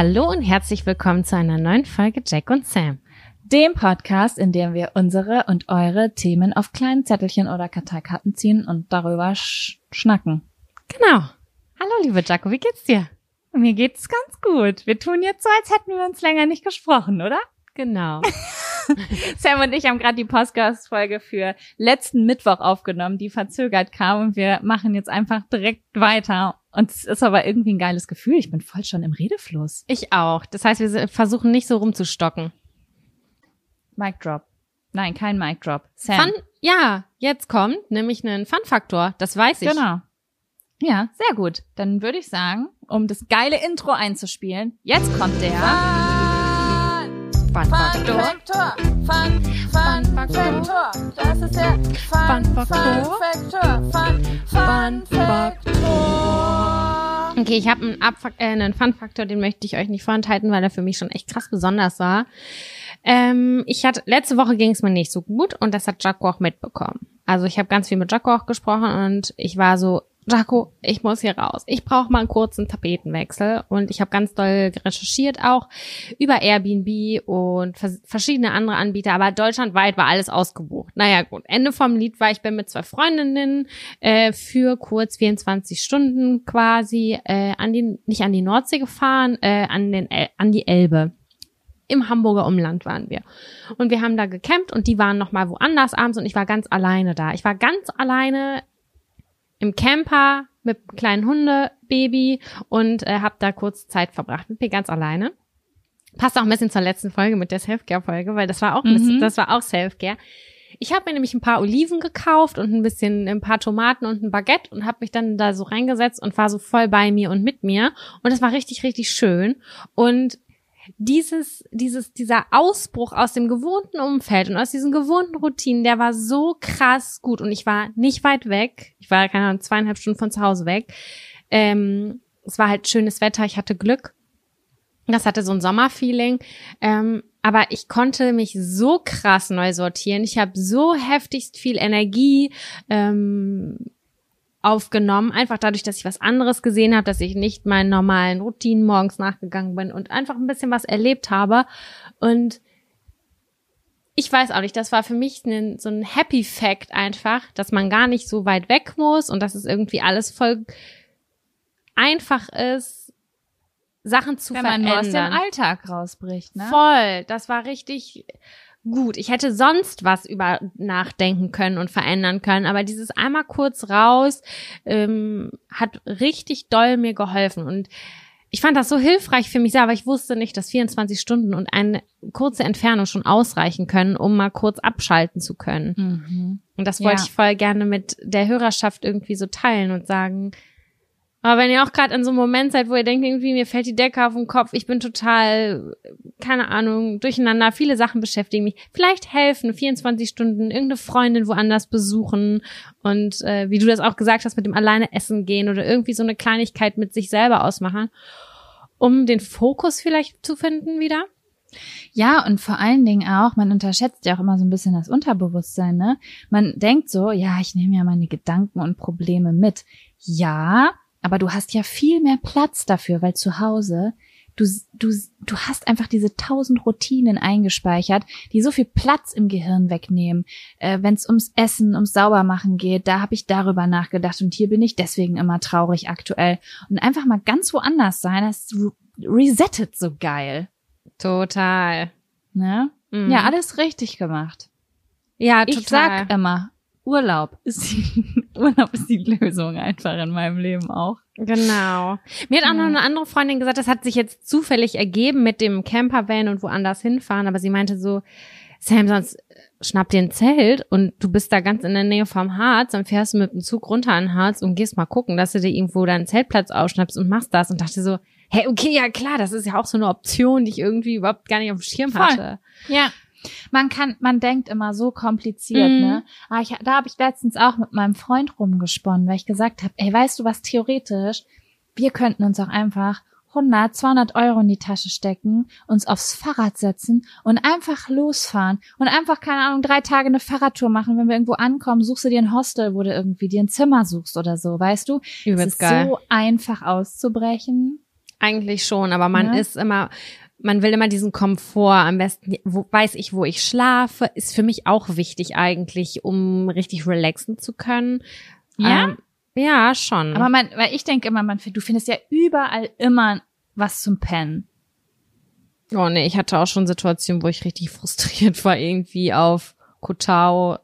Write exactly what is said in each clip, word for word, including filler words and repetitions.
Hallo und herzlich willkommen zu einer neuen Folge Jack und Sam, dem Podcast, in dem wir unsere und eure Themen auf kleinen Zettelchen oder Karteikarten ziehen und darüber sch- schnacken. Genau. Hallo, liebe Jaco, wie geht's dir? Mir geht's ganz gut. Wir tun jetzt so, als hätten wir uns länger nicht gesprochen, oder? Genau. Sam und ich haben gerade die Podcast-Folge für letzten Mittwoch aufgenommen, die verzögert kam, und wir machen jetzt einfach direkt weiter. Und es ist aber irgendwie ein geiles Gefühl. Ich bin voll schon im Redefluss. Ich auch. Das heißt, wir versuchen nicht so rumzustocken. Mic Drop. Nein, kein Mic Drop. Sam. Fun, ja, jetzt kommt nämlich ein Fun-Faktor. Das weiß ich. Genau. Ja, sehr gut. Dann würde ich sagen, um das geile Intro einzuspielen, jetzt kommt der Fun-Faktor. Fun-Faktor. Das ist der Fun-Faktor. Fun-Faktor. Okay, ich habe einen, Abf- äh, einen Fun-Faktor, den möchte ich euch nicht vorenthalten, weil er für mich schon echt krass besonders war. Ähm, ich hatte, letzte Woche ging es mir nicht so gut, und das hat Jaco auch mitbekommen. Also ich habe ganz viel mit Jaco auch gesprochen, und ich war so: Jaco, ich muss hier raus. Ich brauche mal einen kurzen Tapetenwechsel. Und ich habe ganz doll recherchiert auch über Airbnb und vers- verschiedene andere Anbieter. Aber deutschlandweit war alles ausgebucht. Naja gut, Ende vom Lied war, ich bin mit zwei Freundinnen äh, für kurz vierundzwanzig Stunden quasi äh, an die, nicht an die Nordsee gefahren, äh, an den El- an die Elbe. Im Hamburger Umland waren wir. Und wir haben da gecampt, und die waren nochmal woanders abends, und ich war ganz alleine da. Ich war ganz alleine im Camper mit einem kleinen Hundebaby und äh, habe da kurz Zeit verbracht mit mir ganz alleine. Passt auch ein bisschen zur letzten Folge mit der Selfcare-Folge, weil das war auch ein bisschen, mhm. das war auch Selfcare. Ich habe mir nämlich ein paar Oliven gekauft und ein bisschen ein paar Tomaten und ein Baguette und habe mich dann da so reingesetzt und war so voll bei mir und mit mir, und das war richtig richtig schön. Und Dieses, dieses, dieser Ausbruch aus dem gewohnten Umfeld und aus diesen gewohnten Routinen, der war so krass gut, und ich war nicht weit weg. Ich war, keine Ahnung, zweieinhalb Stunden von zu Hause weg. Ähm, es war halt schönes Wetter, ich hatte Glück. Das hatte so ein Sommerfeeling. Ähm, aber ich konnte mich so krass neu sortieren. Ich habe so heftigst viel Energie, ähm, aufgenommen, einfach dadurch, dass ich was anderes gesehen habe, dass ich nicht meinen normalen Routinen morgens nachgegangen bin und einfach ein bisschen was erlebt habe. Und ich weiß auch nicht, das war für mich ein, so ein Happy Fact einfach, dass man gar nicht so weit weg muss und dass es irgendwie alles voll einfach ist, Sachen zu verändern. Wenn man nur aus dem Alltag rausbricht, ne? Voll, das war richtig gut. Ich hätte sonst was über nachdenken können und verändern können, aber dieses einmal kurz raus ähm, hat richtig doll mir geholfen, und ich fand das so hilfreich für mich selber. Ich wusste nicht, dass vierundzwanzig Stunden und eine kurze Entfernung schon ausreichen können, um mal kurz abschalten zu können. Mhm. Und das wollte ja. ich voll gerne mit der Hörerschaft irgendwie so teilen und sagen: Aber wenn ihr auch gerade in so einem Moment seid, wo ihr denkt, irgendwie mir fällt die Decke auf den Kopf, ich bin total, keine Ahnung, durcheinander, viele Sachen beschäftigen mich, vielleicht helfen vierundzwanzig Stunden, irgendeine Freundin woanders besuchen und äh, wie du das auch gesagt hast, mit dem alleine essen gehen oder irgendwie so eine Kleinigkeit mit sich selber ausmachen, um den Fokus vielleicht zu finden wieder. Ja, und vor allen Dingen auch, man unterschätzt ja auch immer so ein bisschen das Unterbewusstsein, ne? Man denkt so, ja, ich nehme ja meine Gedanken und Probleme mit. Ja, aber du hast ja viel mehr Platz dafür, weil zu Hause, du du du hast einfach diese tausend Routinen eingespeichert, die so viel Platz im Gehirn wegnehmen. Äh, wenn es ums Essen, ums Saubermachen geht, da habe ich darüber nachgedacht, und hier bin ich deswegen immer traurig aktuell. Und einfach mal ganz woanders sein, das resettet so geil. Total. Ne? Mhm. Ja, alles richtig gemacht. Ja, total. Ich sag immer, Urlaub ist die, Urlaub ist die Lösung einfach in meinem Leben auch. Genau. Mir hat auch noch eine andere Freundin gesagt, das hat sich jetzt zufällig ergeben mit dem Campervan und woanders hinfahren, aber sie meinte so: Sam, sonst schnapp dir ein Zelt, und du bist da ganz in der Nähe vom Harz, dann fährst du mit dem Zug runter an den Harz und gehst mal gucken, dass du dir irgendwo deinen Zeltplatz ausschnappst und machst das. Und dachte so, hey, okay, ja klar, das ist ja auch so eine Option, die ich irgendwie überhaupt gar nicht auf dem Schirm Voll. hatte. Ja. Man kann, man denkt immer so kompliziert, mm. ne? Aber ich, da habe ich letztens auch mit meinem Freund rumgesponnen, weil ich gesagt habe, ey, weißt du was, theoretisch, wir könnten uns auch einfach hundert, zweihundert Euro in die Tasche stecken, uns aufs Fahrrad setzen und einfach losfahren und einfach, keine Ahnung, drei Tage eine Fahrradtour machen. Wenn wir irgendwo ankommen, suchst du dir ein Hostel, wo du irgendwie dir ein Zimmer suchst oder so, weißt du? Übelst geil. Es ist so einfach auszubrechen. Eigentlich schon, aber man ja. ist immer, man will immer diesen Komfort. Am besten wo, weiß ich, wo ich schlafe, ist für mich auch wichtig eigentlich, um richtig relaxen zu können. Ja, ähm, ja schon. Aber man, weil ich denke immer, man, du findest ja überall immer was zum Pennen. Oh nee, ich hatte auch schon Situationen, wo ich richtig frustriert war, irgendwie auf Koh Tao.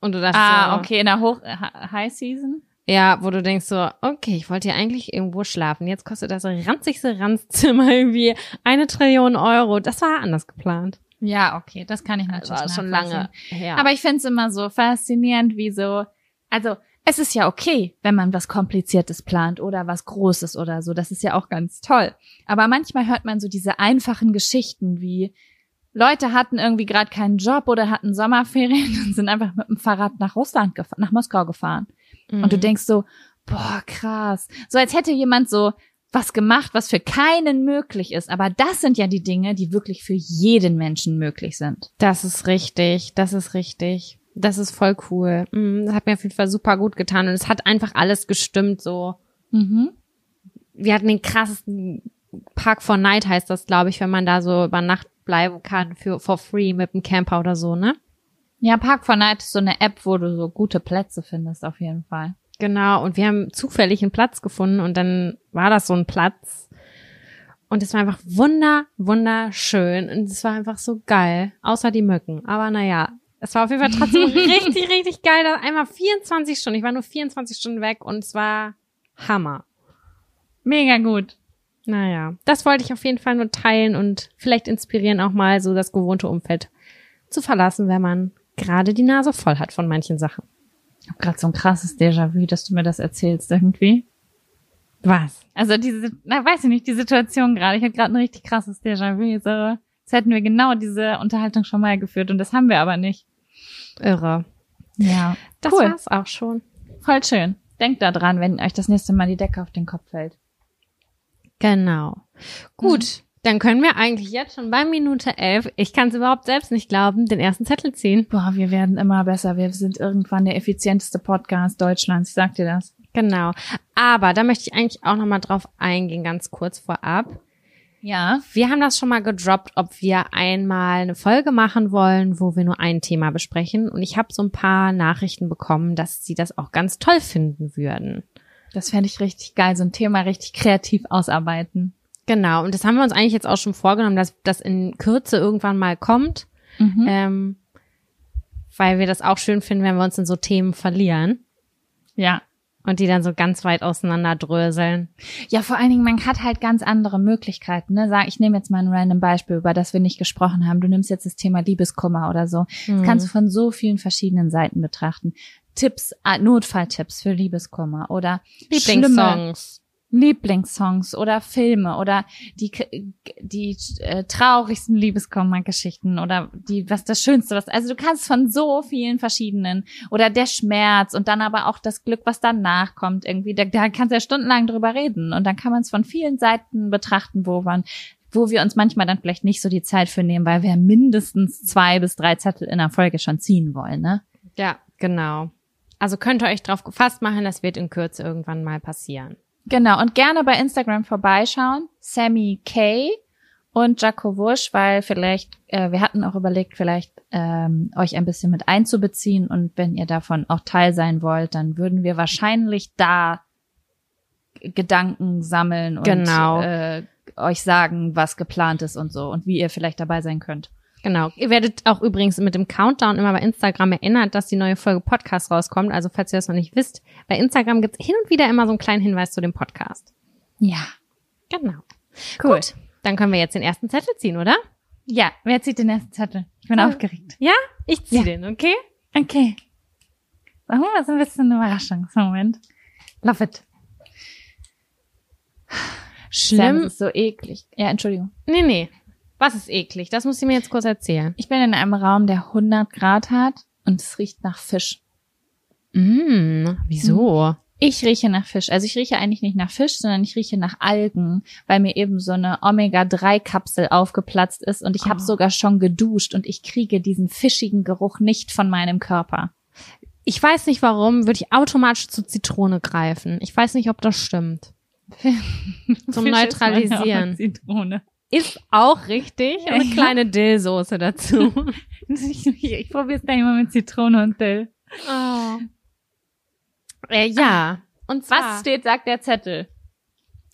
Und du dachtest, ah, so, okay, in der Hoch High Season? Ja, wo du denkst so, okay, ich wollte ja eigentlich irgendwo schlafen. Jetzt kostet das ranzigste Ranzzimmer irgendwie eine Trillion Euro. Das war anders geplant. Ja, okay, das kann ich natürlich nachvollziehen. Schon lange her. Aber ich find's immer so faszinierend, wie so, also, es ist ja okay, wenn man was Kompliziertes plant oder was Großes oder so. Das ist ja auch ganz toll. Aber manchmal hört man so diese einfachen Geschichten wie, Leute hatten irgendwie gerade keinen Job oder hatten Sommerferien und sind einfach mit dem Fahrrad nach Russland gefahren, nach Moskau gefahren. Mhm. Und du denkst so, boah, krass. So als hätte jemand so was gemacht, was für keinen möglich ist. Aber das sind ja die Dinge, die wirklich für jeden Menschen möglich sind. Das ist richtig, das ist richtig. Das ist voll cool. Das hat mir auf jeden Fall super gut getan. Und es hat einfach alles gestimmt so. Mhm. Wir hatten den krassesten Park for Night, heißt das, glaube ich, wenn man da so über Nacht bleiben kann für for free mit dem Camper oder so, ne? Ja, Park for Night ist so eine App, wo du so gute Plätze findest auf jeden Fall. Genau, und wir haben zufällig einen Platz gefunden und dann war das so ein Platz. Und es war einfach wunder, wunderschön und es war einfach so geil, außer die Mücken. Aber naja, es war auf jeden Fall trotzdem richtig, richtig geil. Einmal vierundzwanzig Stunden, ich war nur vierundzwanzig Stunden weg und es war Hammer. Mega gut. Naja, das wollte ich auf jeden Fall nur teilen und vielleicht inspirieren, auch mal so das gewohnte Umfeld zu verlassen, wenn man gerade die Nase voll hat von manchen Sachen. Ich habe gerade so ein krasses Déjà-vu, dass du mir das erzählst irgendwie. Was? Also diese, na weiß ich nicht, die Situation gerade. Ich habe gerade ein richtig krasses Déjà-vu. So, jetzt hätten wir genau diese Unterhaltung schon mal geführt und das haben wir aber nicht. Irre. Ja, das cool. War's auch schon. Voll schön. Denkt da dran, wenn euch das nächste Mal die Decke auf den Kopf fällt. Genau. Gut, mhm. Dann können wir eigentlich jetzt schon bei Minute elf, ich kann es überhaupt selbst nicht glauben, den ersten Zettel ziehen. Boah, wir werden immer besser. Wir sind irgendwann der effizienteste Podcast Deutschlands. Ich sag dir das. Genau. Aber da möchte ich eigentlich auch nochmal drauf eingehen, ganz kurz vorab. Ja. Wir haben das schon mal gedroppt, ob wir einmal eine Folge machen wollen, wo wir nur ein Thema besprechen. Und ich habe so ein paar Nachrichten bekommen, dass sie das auch ganz toll finden würden. Das fände ich richtig geil, so ein Thema richtig kreativ ausarbeiten. Genau, und das haben wir uns eigentlich jetzt auch schon vorgenommen, dass das in Kürze irgendwann mal kommt, mhm. ähm, weil wir das auch schön finden, wenn wir uns in so Themen verlieren. Ja. Und die dann so ganz weit auseinanderdröseln. Ja, vor allen Dingen, man hat halt ganz andere Möglichkeiten. Ne? Sag, ich nehme jetzt mal ein random Beispiel, über das wir nicht gesprochen haben. Du nimmst jetzt das Thema Liebeskummer oder so. Mhm. Das kannst du von so vielen verschiedenen Seiten betrachten. Tipps, Notfalltipps für Liebeskummer oder Lieblingssongs, Lieblingssongs oder Filme oder die die äh, traurigsten Liebeskummer-Geschichten oder die was das Schönste was, also du kannst von so vielen verschiedenen oder der Schmerz und dann aber auch das Glück, was danach kommt irgendwie, da, da kannst du ja stundenlang drüber reden und dann kann man es von vielen Seiten betrachten, wo man wo wir uns manchmal dann vielleicht nicht so die Zeit für nehmen, weil wir mindestens zwei bis drei Zettel in der Folge schon ziehen wollen, ne? Ja, genau. Also könnt ihr euch drauf gefasst machen, das wird in Kürze irgendwann mal passieren. Genau, und gerne bei Instagram vorbeischauen, Sammy K. und Jaco Wusch, weil vielleicht, äh, wir hatten auch überlegt, vielleicht ähm, euch ein bisschen mit einzubeziehen und wenn ihr davon auch teil sein wollt, dann würden wir wahrscheinlich da Gedanken sammeln und genau. äh, euch sagen, was geplant ist und so und wie ihr vielleicht dabei sein könnt. Genau. Ihr werdet auch übrigens mit dem Countdown immer bei Instagram erinnert, dass die neue Folge Podcast rauskommt. Also falls ihr das noch nicht wisst, bei Instagram gibt's hin und wieder immer so einen kleinen Hinweis zu dem Podcast. Ja. Genau. Cool. Gut, dann können wir jetzt den ersten Zettel ziehen, oder? Ja, wer zieht den ersten Zettel? Ich bin cool. Aufgeregt. Ja? Ich ziehe ja. den, okay? Okay. Machen wir so ein bisschen Überraschungsmoment. Love it. Schlimm. Das ist so eklig. Ja, Entschuldigung. Nee, nee. Was ist eklig? Das muss ich mir jetzt kurz erzählen. Ich bin in einem Raum, der hundert Grad hat und es riecht nach Fisch. Mm, wieso? Ich rieche nach Fisch. Also ich rieche eigentlich nicht nach Fisch, sondern ich rieche nach Algen, weil mir eben so eine Omega drei Kapsel aufgeplatzt ist und ich oh. habe sogar schon geduscht und ich kriege diesen fischigen Geruch nicht von meinem Körper. Ich weiß nicht warum, würde ich automatisch zur Zitrone greifen. Ich weiß nicht, ob das stimmt. Zum Fisch Neutralisieren. Ist, Zitrone. Ist auch richtig. Ja, und eine ja. kleine Dillsoße dazu. ich ich probiere es gleich mal mit Zitrone und Dill. Oh. Äh, ja. Ah. Und zwar, was steht, sagt der Zettel?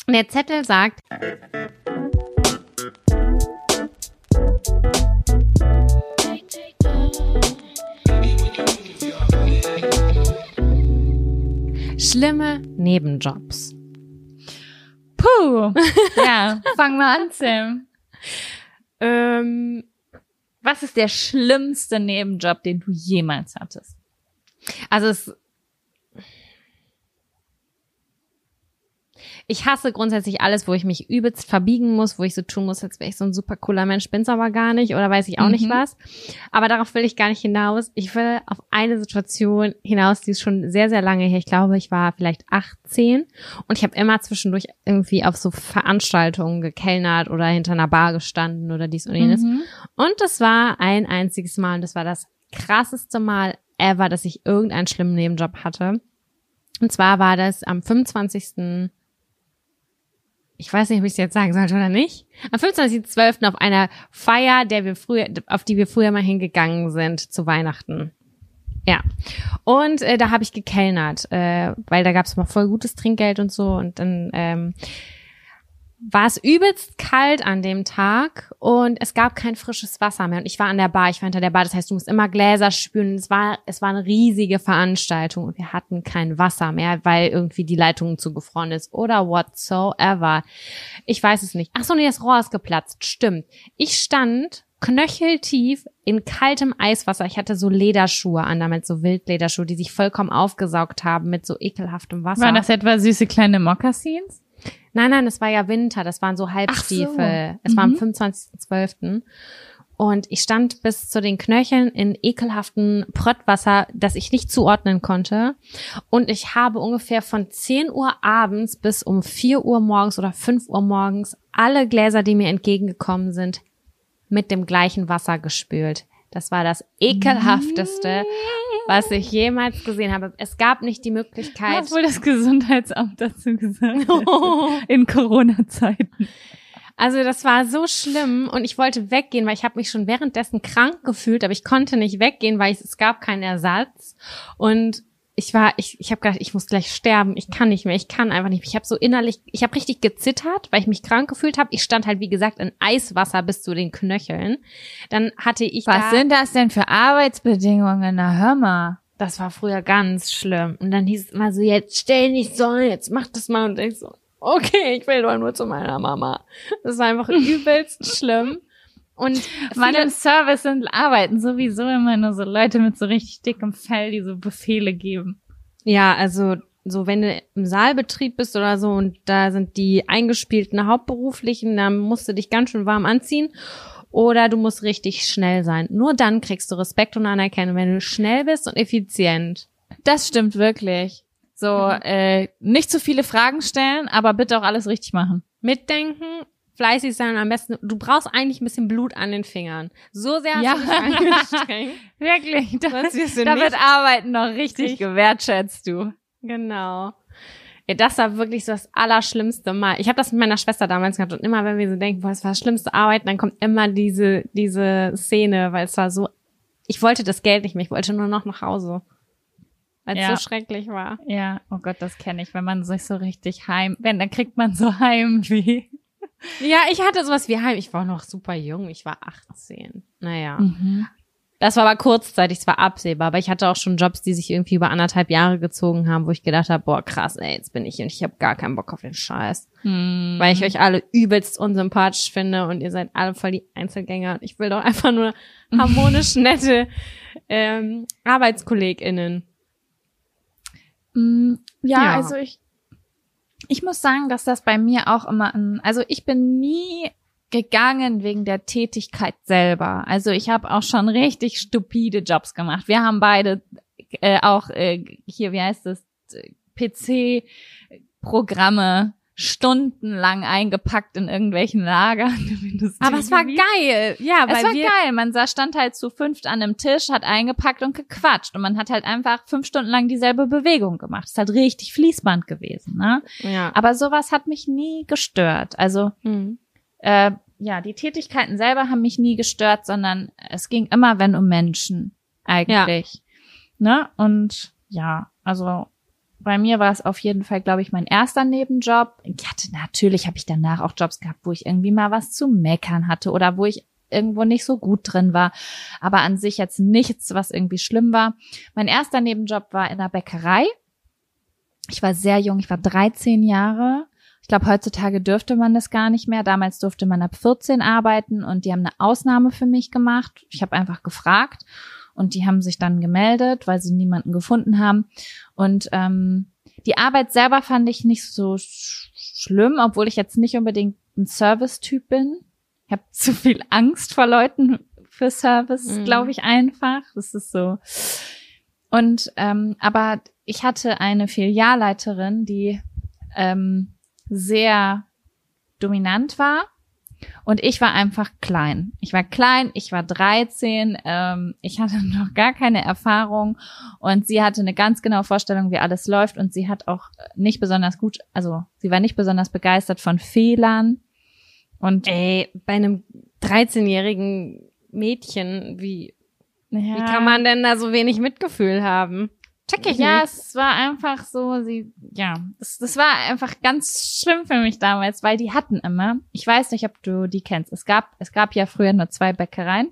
Der Zettel sagt: Schlimme Nebenjobs. Puh. Ja, fang mal an, Sam. Ähm, was ist der schlimmste Nebenjob, den du jemals hattest? Also es Ich hasse grundsätzlich alles, wo ich mich übelst verbiegen muss, wo ich so tun muss, als wäre ich so ein super cooler Mensch, bin's aber gar nicht oder weiß ich auch mhm. nicht was. Aber darauf will ich gar nicht hinaus. Ich will auf eine Situation hinaus, die ist schon sehr, sehr lange her. Ich glaube, ich war vielleicht achtzehn und ich habe immer zwischendurch irgendwie auf so Veranstaltungen gekellnert oder hinter einer Bar gestanden oder dies und jenes. Mhm. Und das war ein einziges Mal und das war das krasseste Mal ever, dass ich irgendeinen schlimmen Nebenjob hatte. Und zwar war das am fünfundzwanzigsten Ich weiß nicht, ob ich es jetzt sagen sollte oder nicht. Am fünfundzwanzigsten zwölften auf einer Feier, der wir früher, auf die wir früher mal hingegangen sind zu Weihnachten. Ja. Und äh, da habe ich gekellnert, äh, weil da gab es mal voll gutes Trinkgeld und so. Und dann ähm, war es übelst kalt an dem Tag und es gab kein frisches Wasser mehr. Und ich war an der Bar, ich war hinter der Bar. Das heißt, du musst immer Gläser spülen. Es war, es war eine riesige Veranstaltung und wir hatten kein Wasser mehr, weil irgendwie die Leitung zugefroren ist oder whatsoever. Ich weiß es nicht. Ach so, nee, das Rohr ist geplatzt. Stimmt. Ich stand knöcheltief in kaltem Eiswasser. Ich hatte so Lederschuhe an, damit so Wildlederschuhe, die sich vollkommen aufgesaugt haben mit so ekelhaftem Wasser. Waren das etwa süße kleine Mokassins? Nein, nein, es war ja Winter, das waren so Halbstiefel. So. Es mhm. war am fünfundzwanzigsten zwölften Und ich stand bis zu den Knöcheln in ekelhaftem Pröttwasser, das ich nicht zuordnen konnte. Und ich habe ungefähr von zehn Uhr abends bis um vier Uhr morgens oder fünf Uhr morgens alle Gläser, die mir entgegengekommen sind, mit dem gleichen Wasser gespült. Das war das ekelhafteste, was ich jemals gesehen habe. Es gab nicht die Möglichkeit. Was wohl das Gesundheitsamt dazu gesagt hat, in Corona-Zeiten. Also das war so schlimm und ich wollte weggehen, weil ich habe mich schon währenddessen krank gefühlt, aber ich konnte nicht weggehen, weil ich, es gab keinen Ersatz. Und ich war, ich, ich habe gedacht, ich muss gleich sterben. Ich kann nicht mehr. Ich kann einfach nicht mehr. Ich habe so innerlich, ich habe richtig gezittert, weil ich mich krank gefühlt habe. Ich stand halt, wie gesagt, in Eiswasser bis zu den Knöcheln. Dann hatte ich Was da, sind das denn für Arbeitsbedingungen? Na, hör mal. Das war früher ganz schlimm. Und dann hieß es immer so, jetzt stell nicht so, jetzt mach das mal. Und ich so, okay, ich will doch nur zu meiner Mama. Das war einfach übelst schlimm. Und weil im Service und arbeiten sowieso immer nur so Leute mit so richtig dickem Fell, die so Befehle geben. Ja, also so wenn du im Saalbetrieb bist oder so und da sind die eingespielten Hauptberuflichen, dann musst du dich ganz schön warm anziehen oder du musst richtig schnell sein. Nur dann kriegst du Respekt und Anerkennung, wenn du schnell bist und effizient. Das stimmt wirklich. So, mhm. äh, nicht zu viele Fragen stellen, aber bitte auch alles richtig machen. Mitdenken. Fleißig sein, am besten, du brauchst eigentlich ein bisschen Blut an den Fingern. So sehr hast ja. du dich angestrengt. Wirklich, das, du damit nicht. Arbeiten noch richtig, richtig gewertschätzt du. Genau. Ja, das war wirklich so das allerschlimmste Mal. Ich habe das mit meiner Schwester damals gehabt und immer, wenn wir so denken, boah, das war das schlimmste Arbeiten, dann kommt immer diese diese Szene, weil es war so, ich wollte das Geld nicht mehr, ich wollte nur noch nach Hause. Weil es ja. so schrecklich war. Ja, oh Gott, das kenne ich, wenn man sich so richtig heim, wenn, dann kriegt man so Heimweh. Ja, ich hatte sowas wie Heim. Ich war noch super jung. Ich war achtzehn. Naja. Mhm. Das war aber kurzzeitig. Es war absehbar. Aber ich hatte auch schon Jobs, die sich irgendwie über anderthalb Jahre gezogen haben, wo ich gedacht habe, boah, krass, ey, jetzt bin ich hier und ich habe gar keinen Bock auf den Scheiß. Mhm. Weil ich euch alle übelst unsympathisch finde und ihr seid alle voll die Einzelgänger. Und ich will doch einfach nur harmonisch nette ähm, ArbeitskollegInnen. Mhm. Ja, ja, also ich Ich muss sagen, dass das bei mir auch immer ein, also ich bin nie gegangen wegen der Tätigkeit selber. Also ich habe auch schon richtig stupide Jobs gemacht. Wir haben beide äh, auch äh, hier, wie heißt das, P C-Programme stundenlang eingepackt in irgendwelchen Lagern. Aber es war geil. Ja, weil es war wir geil. Man sah, stand halt zu fünft an einem Tisch, hat eingepackt und gequatscht. Und man hat halt einfach fünf Stunden lang dieselbe Bewegung gemacht. Ist halt richtig Fließband gewesen, ne? Ja. Aber sowas hat mich nie gestört. Also, mhm. äh, ja, die Tätigkeiten selber haben mich nie gestört, sondern es ging immer, wenn um Menschen eigentlich. Ja. Ne? Und ja, also bei mir war es auf jeden Fall, glaube ich, mein erster Nebenjob. Ich hatte, natürlich habe ich danach auch Jobs gehabt, wo ich irgendwie mal was zu meckern hatte oder wo ich irgendwo nicht so gut drin war. Aber an sich jetzt nichts, was irgendwie schlimm war. Mein erster Nebenjob war in der Bäckerei. Ich war sehr jung, ich war dreizehn Jahre. Ich glaube, heutzutage dürfte man das gar nicht mehr. Damals durfte man ab vierzehn arbeiten und die haben eine Ausnahme für mich gemacht. Ich habe einfach gefragt. Und die haben sich dann gemeldet, weil sie niemanden gefunden haben. Und ähm, die Arbeit selber fand ich nicht so sch- schlimm, obwohl ich jetzt nicht unbedingt ein Service-Typ bin. Ich habe zu viel Angst vor Leuten für Service, mm. glaube ich einfach. Das ist so. Und ähm, aber ich hatte eine Filialleiterin, die ähm, sehr dominant war. Und ich war einfach klein. Ich war klein, ich war dreizehn, ähm, ich hatte noch gar keine Erfahrung und sie hatte eine ganz genaue Vorstellung, wie alles läuft und sie hat auch nicht besonders gut, also sie war nicht besonders begeistert von Fehlern. Und ey, bei einem dreizehnjährigen Mädchen, wie, ja. wie kann man denn da so wenig Mitgefühl haben? Check ich ja, nicht. Es war einfach so, sie, ja, das, das war einfach ganz schlimm für mich damals, weil die hatten immer, ich weiß nicht, ob du die kennst, es gab, es gab ja früher nur zwei Bäckereien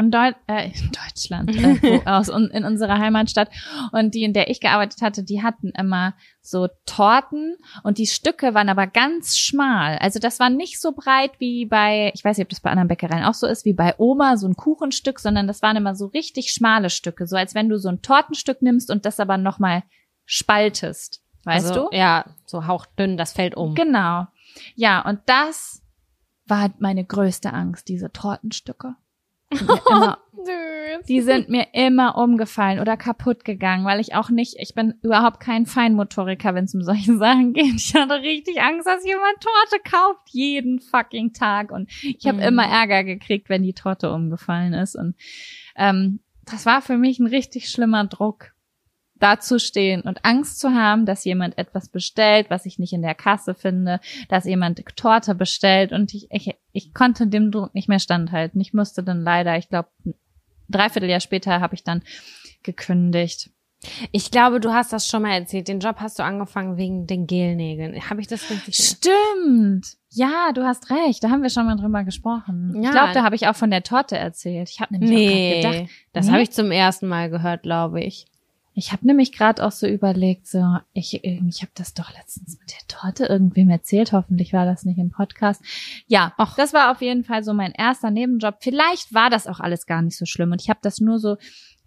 in, Deu- äh, in Deutschland, äh, aus, in unserer Heimatstadt und die, in der ich gearbeitet hatte, die hatten immer so Torten und die Stücke waren aber ganz schmal, also das war nicht so breit wie bei, ich weiß nicht, ob das bei anderen Bäckereien auch so ist, wie bei Oma so ein Kuchenstück, sondern das waren immer so richtig schmale Stücke, so als wenn du so ein Tortenstück nimmst und das aber nochmal spaltest, weißt also, du? Ja, so hauchdünn, das fällt um. Genau, ja und das war meine größte Angst, diese Tortenstücke. Immer, die sind mir immer umgefallen oder kaputt gegangen, weil ich auch nicht, ich bin überhaupt kein Feinmotoriker, wenn es um solche Sachen geht. Ich hatte richtig Angst, dass jemand Torte kauft, jeden fucking Tag. Und ich habe mhm. immer Ärger gekriegt, wenn die Torte umgefallen ist. Und ähm, das war für mich ein richtig schlimmer Druck, da zu stehen und Angst zu haben, dass jemand etwas bestellt, was ich nicht in der Kasse finde, dass jemand Torte bestellt und ich ich, ich konnte dem Druck nicht mehr standhalten. Ich musste dann leider, ich glaube, ein Dreivierteljahr später habe ich dann gekündigt. Ich glaube, du hast das schon mal erzählt. Den Job hast du angefangen wegen den Gelnägeln. Habe ich das richtig? Stimmt. Ja, du hast recht. Da haben wir schon mal drüber gesprochen. Ja. Ich glaube, da habe ich auch von der Torte erzählt. Ich habe nämlich nee, auch gerade gedacht. Das nee. habe ich zum ersten Mal gehört, glaube ich. Ich habe nämlich gerade auch so überlegt, so ich, ich habe das doch letztens mit der Torte irgendwem erzählt. Hoffentlich war das nicht im Podcast. Ja, Och. das war auf jeden Fall so mein erster Nebenjob. Vielleicht war das auch alles gar nicht so schlimm. Und ich habe das nur so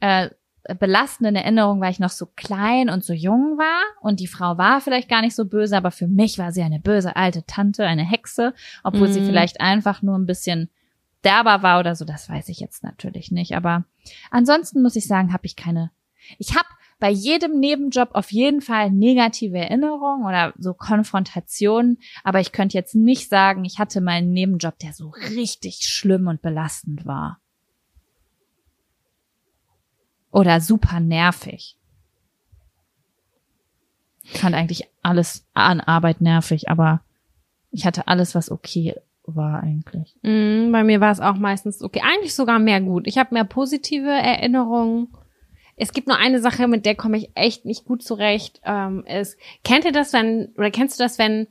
äh, belastend in Erinnerung, weil ich noch so klein und so jung war. Und die Frau war vielleicht gar nicht so böse, aber für mich war sie eine böse alte Tante, eine Hexe. Obwohl mm. sie vielleicht einfach nur ein bisschen derber war oder so. Das weiß ich jetzt natürlich nicht. Aber ansonsten muss ich sagen, habe ich keine... Ich habe bei jedem Nebenjob auf jeden Fall negative Erinnerungen oder so Konfrontationen, aber ich könnte jetzt nicht sagen, ich hatte mal einen Nebenjob, der so richtig schlimm und belastend war. Oder super nervig. Ich fand eigentlich alles an Arbeit nervig, aber ich hatte alles, was okay war eigentlich. Mm, bei mir war es auch meistens okay. Eigentlich sogar mehr gut. Ich habe mehr positive Erinnerungen. Es gibt nur eine Sache, mit der komme ich echt nicht gut zurecht. Ähm, ist, kennt ihr das, wenn, oder kennst du das, wenn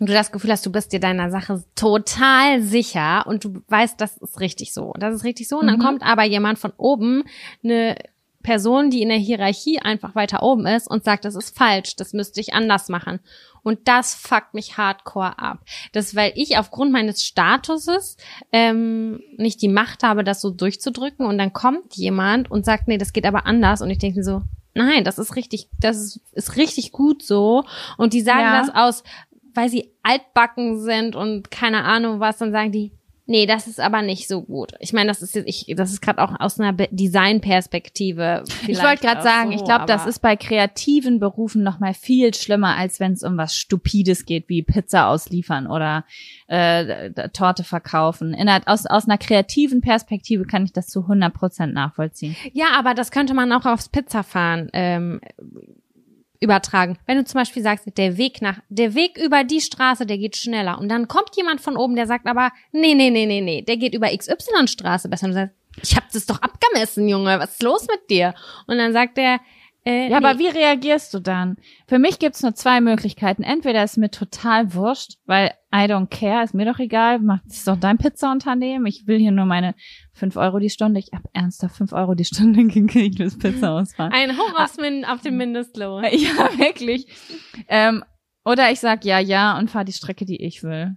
du das Gefühl hast, du bist dir deiner Sache total sicher und du weißt, das ist richtig so. Das ist richtig so. Und dann mhm. kommt aber jemand von oben, eine Person, die in der Hierarchie einfach weiter oben ist und sagt, das ist falsch, das müsste ich anders machen. Und das fuckt mich hardcore ab. Das, weil ich aufgrund meines Statuses ähm, nicht die Macht habe, das so durchzudrücken. Und dann kommt jemand und sagt, nee, das geht aber anders. Und ich denke mir so, nein, das ist richtig, das ist, ist richtig gut so. Und die sagen ja. das aus, weil sie altbacken sind und keine Ahnung was. Dann sagen die, Nee, das ist aber nicht so gut. Ich meine, das ist jetzt, ich, das ist gerade auch aus einer Be- Designperspektive. Ich wollte gerade sagen, so, ich glaube, das ist bei kreativen Berufen noch mal viel schlimmer, als wenn es um was Stupides geht, wie Pizza ausliefern oder äh, Torte verkaufen. In einer, aus, aus einer kreativen Perspektive kann ich das zu hundert Prozent nachvollziehen. Ja, aber das könnte man auch aufs Pizzafahren ähm, übertragen. Wenn du zum Beispiel sagst, der Weg nach, der Weg über die Straße, der geht schneller. Und dann kommt jemand von oben, der sagt aber, nee, nee, nee, nee, nee, der geht über X Y-Straße besser. Und du sagst, ich hab das doch abgemessen, Junge, was ist los mit dir? Und dann sagt der, äh, ja, nee. Aber wie reagierst du dann? Für mich gibt's nur zwei Möglichkeiten. Entweder ist mir total wurscht, weil I don't care, ist mir doch egal, mach das doch dein Pizzaunternehmen. Ich will hier nur meine fünf Euro die Stunde. Ich hab ernsthaft fünf Euro die Stunde gekriegt, das Pizza ausfahren. Ein Horrorsmin ah. auf dem Mindestlohn. Ja, wirklich. Ähm, oder ich sag ja, ja und fahr die Strecke, die ich will.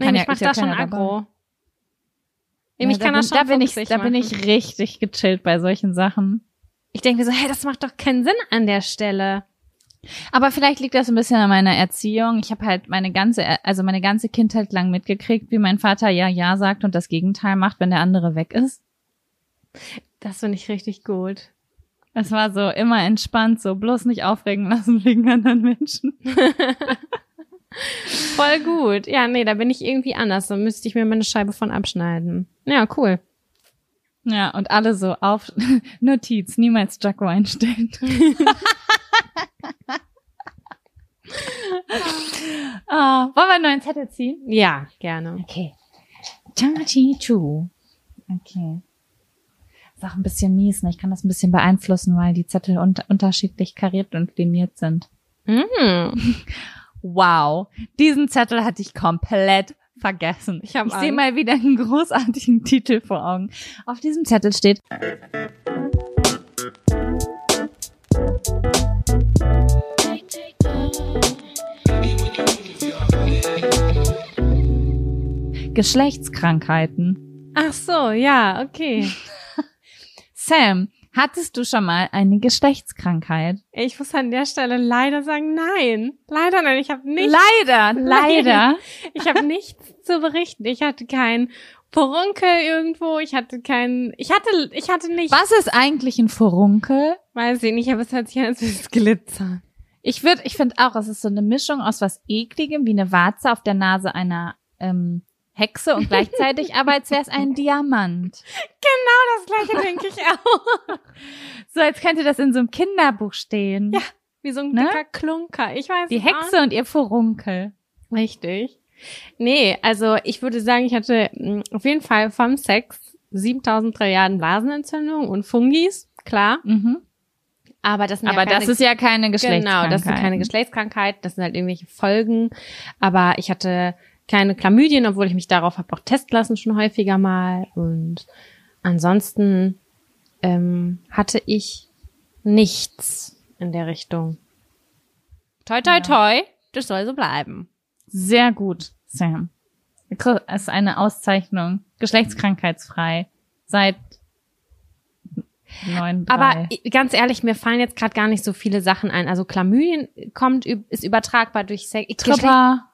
Kann nee, ja, ich mach ja da schon aggro. Ja, ich kann da, bin, schon da bin ich, da machen. bin ich richtig gechillt bei solchen Sachen. Ich denke mir so, hey, das macht doch keinen Sinn an der Stelle. Aber vielleicht liegt das ein bisschen an meiner Erziehung. Ich habe halt meine ganze, also meine ganze Kindheit lang mitgekriegt, wie mein Vater ja, ja sagt und das Gegenteil macht, wenn der andere weg ist. Das finde ich richtig gut. Es war so immer entspannt, so bloß nicht aufregen lassen wegen anderen Menschen. Voll gut. Ja, nee, da bin ich irgendwie anders. Da müsste ich mir meine Scheibe von abschneiden. Ja, cool. Ja, und alle so auf Notiz, niemals Jaco einstellen. ah, wollen wir einen neuen Zettel ziehen? Ja, gerne. Okay. Okay. Ist auch ein bisschen mies, ne? Ich kann das ein bisschen beeinflussen, weil die Zettel un- unterschiedlich kariert und liniert sind. Mm. Wow. Diesen Zettel hatte ich komplett vergessen. Ich, ich sehe mal wieder einen großartigen Titel vor Augen. Auf diesem Zettel steht Geschlechtskrankheiten. Ach so, ja, okay. Sam, hattest du schon mal eine Geschlechtskrankheit? Ich muss an der Stelle leider sagen, nein. Leider nein, ich habe nichts. Leider, leider. Ich habe nichts zu berichten. Ich hatte keinen Furunkel irgendwo. Ich hatte keinen, ich hatte, ich hatte nichts. Was ist eigentlich ein Furunkel? Weiß ich nicht, aber es hört sich an, als würde es glitzern. Ich würde, ich finde auch, es ist so eine Mischung aus was Ekligem, wie eine Warze auf der Nase einer, ähm, Hexe und gleichzeitig aber, als wäre es ein Diamant. Genau das Gleiche denke ich auch. So, als könnte das in so einem Kinderbuch stehen. Ja, wie so ein ne? dicker Klunker. Ich weiß Die Hexe nicht. Und ihr Furunkel. Richtig. Nee, also ich würde sagen, ich hatte auf jeden Fall vom Sex siebentausend Trilliarden Blasenentzündungen und Fungis, klar. Mhm. Aber das, sind aber ja keine, das ist ja keine Geschlechtskrankheit. Genau, das sind keine Geschlechtskrankheit. Das sind halt irgendwelche Folgen. Aber ich hatte keine Chlamydien, obwohl ich mich darauf habe auch testen lassen, schon häufiger mal. Und ansonsten ähm, hatte ich nichts in der Richtung. Toi, toi, toi, das soll so bleiben. Sehr gut, Sam. Es ist eine Auszeichnung. Geschlechtskrankheitsfrei. Seit neun, aber ganz ehrlich, mir fallen jetzt gerade gar nicht so viele Sachen ein. Also Chlamydien kommt, ist übertragbar durch Sex. Tripper.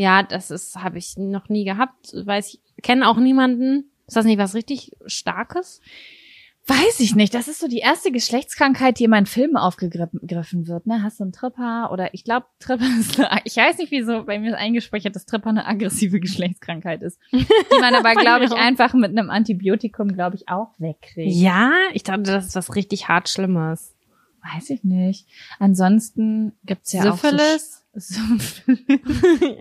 Ja, das ist, habe ich noch nie gehabt, weiß ich, kenne auch niemanden. Ist das nicht was richtig Starkes? Weiß ich nicht, das ist so die erste Geschlechtskrankheit, die immer in Filmen aufgegriffen wird, ne? Hast du einen Tripper oder ich glaube, Tripper ist, eine, ich weiß nicht wieso, bei mir ist eingespeichert, dass Tripper eine aggressive Geschlechtskrankheit ist, die man aber, glaube ich, einfach mit einem Antibiotikum, glaube ich, auch wegkriegt. Ja, ich dachte, das ist was richtig hart Schlimmes. Weiß ich nicht. Ansonsten gibt's ja Syphilis. Auch so Syphilis.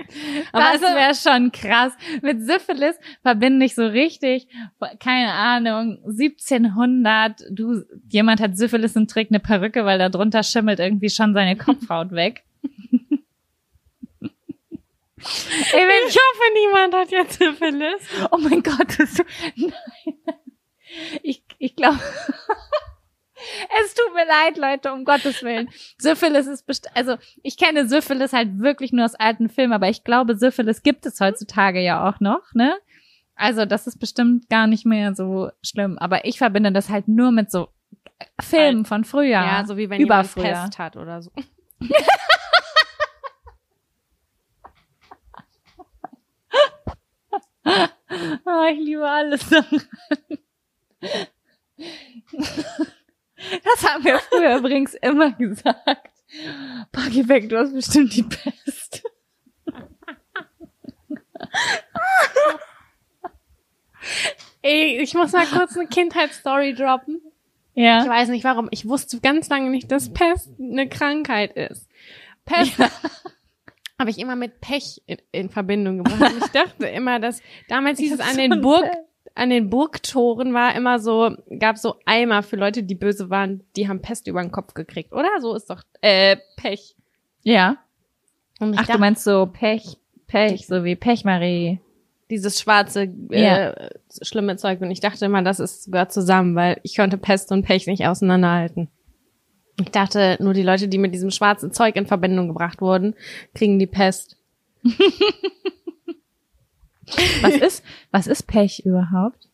Das wäre schon krass. Mit Syphilis verbinde ich so richtig, keine Ahnung, siebzehnhundert. Du, jemand hat Syphilis und trägt eine Perücke, weil da drunter schimmelt irgendwie schon seine Kopfhaut weg. Ey, wenn ich hoffe, niemand hat jetzt Syphilis. Oh mein Gott, das, nein. Ich, ich glaube. Es tut mir leid, Leute, um Gottes Willen. Syphilis ist best- also ich kenne Syphilis halt wirklich nur aus alten Filmen, aber ich glaube, Syphilis gibt es heutzutage ja auch noch, ne? Also das ist bestimmt gar nicht mehr so schlimm, aber ich verbinde das halt nur mit so Filmen von früher. Ja, so wie wenn über jemand früher. Pest hat oder so. Ah, ich liebe alles daran. Das haben wir früher übrigens immer gesagt. Paki weg, du hast bestimmt die Pest. Ey, ich muss mal kurz eine Kindheitsstory droppen. Ja. Ich weiß nicht warum. Ich wusste ganz lange nicht, dass Pest eine Krankheit ist. Pest ja. habe ich immer mit Pech in, in Verbindung gebracht. Und ich dachte immer, dass damals hieß es an den Burg. An den Burgtoren war immer so, gab so Eimer für Leute, die böse waren, die haben Pest über den Kopf gekriegt, oder? So ist doch, äh, Pech. Ja. Und ich Ach, dachte, du meinst so Pech, Pech, so wie Pechmarie. Dieses schwarze, äh, ja. schlimme Zeug. Und ich dachte immer, das ist, gehört zusammen, weil ich konnte Pest und Pech nicht auseinanderhalten. Ich dachte, nur die Leute, die mit diesem schwarzen Zeug in Verbindung gebracht wurden, kriegen die Pest. Was ist, was ist Pech überhaupt?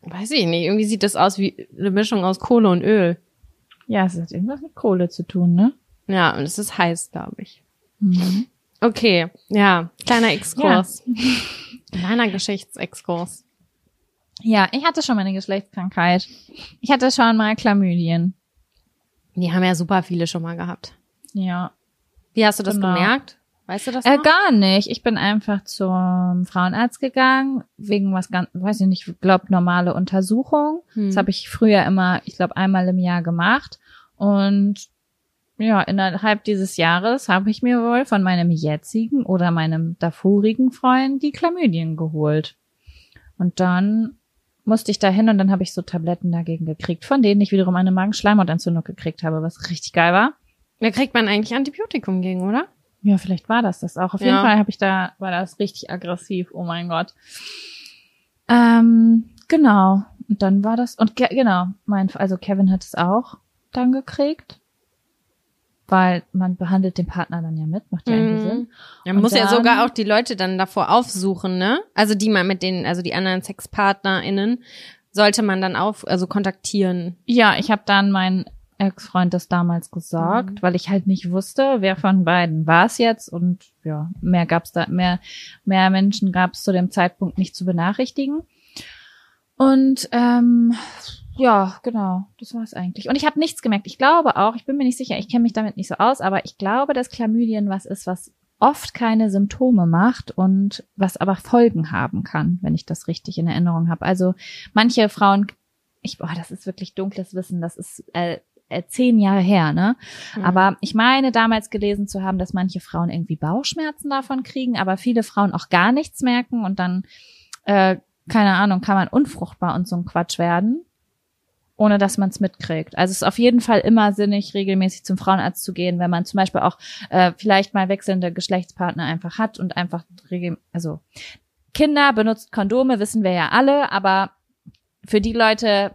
Weiß ich nicht. Irgendwie sieht das aus wie eine Mischung aus Kohle und Öl. Ja, es hat irgendwas mit Kohle zu tun, ne? Ja, und es ist heiß, glaube ich. Mhm. Okay, ja. Kleiner Exkurs. Ja. Kleiner Geschichtsexkurs. Ja, ich hatte schon mal eine Geschlechtskrankheit. Ich hatte schon mal Chlamydien. Die haben ja super viele schon mal gehabt. Ja. Wie hast du das genau. gemerkt? Weißt du das noch? Äh, gar nicht. Ich bin einfach zum Frauenarzt gegangen, wegen was ganz, weiß ich nicht, ich glaube, normale Untersuchung. Hm. Das habe ich früher immer, ich glaube, einmal im Jahr gemacht. Und ja, innerhalb dieses Jahres habe ich mir wohl von meinem jetzigen oder meinem davorigen Freund die Chlamydien geholt. Und dann musste ich da hin und dann habe ich so Tabletten dagegen gekriegt, von denen ich wiederum eine Magenschleimhautentzündung gekriegt habe, was richtig geil war. Da kriegt man eigentlich Antibiotikum gegen, oder? Ja, vielleicht war das das auch. Auf jeden ja. Fall habe ich da, war das richtig aggressiv. Oh mein Gott. Ähm, genau. Und dann war das, und ge- genau, mein, also Kevin hat es auch dann gekriegt. Weil man behandelt den Partner dann ja mit, macht ja mhm. irgendwie Sinn. Man und muss dann, ja sogar auch die Leute dann davor aufsuchen, ne? Also die man mit den, also die anderen SexpartnerInnen sollte man dann auf, also kontaktieren. Ja, ich habe dann meinen Ex-Freund das damals gesagt, mhm. weil ich halt nicht wusste, wer von beiden war es jetzt und ja, mehr gab's da, mehr, mehr Menschen gab's zu dem Zeitpunkt nicht zu benachrichtigen. Und ähm, ja, genau, das war's eigentlich. Und ich habe nichts gemerkt. Ich glaube auch, ich bin mir nicht sicher, ich kenne mich damit nicht so aus, aber ich glaube, dass Chlamydien was ist, was oft keine Symptome macht und was aber Folgen haben kann, wenn ich das richtig in Erinnerung habe. Also manche Frauen, ich, boah, das ist wirklich dunkles Wissen, das ist äh, zehn Jahre her, ne? Mhm. Aber ich meine, damals gelesen zu haben, dass manche Frauen irgendwie Bauchschmerzen davon kriegen, aber viele Frauen auch gar nichts merken und dann, äh, keine Ahnung, kann man unfruchtbar und so ein Quatsch werden, ohne dass man es mitkriegt. Also es ist auf jeden Fall immer sinnig, regelmäßig zum Frauenarzt zu gehen, wenn man zum Beispiel auch äh, vielleicht mal wechselnde Geschlechtspartner einfach hat und einfach regelmäßig, also Kinder benutzt Kondome, wissen wir ja alle, aber für die Leute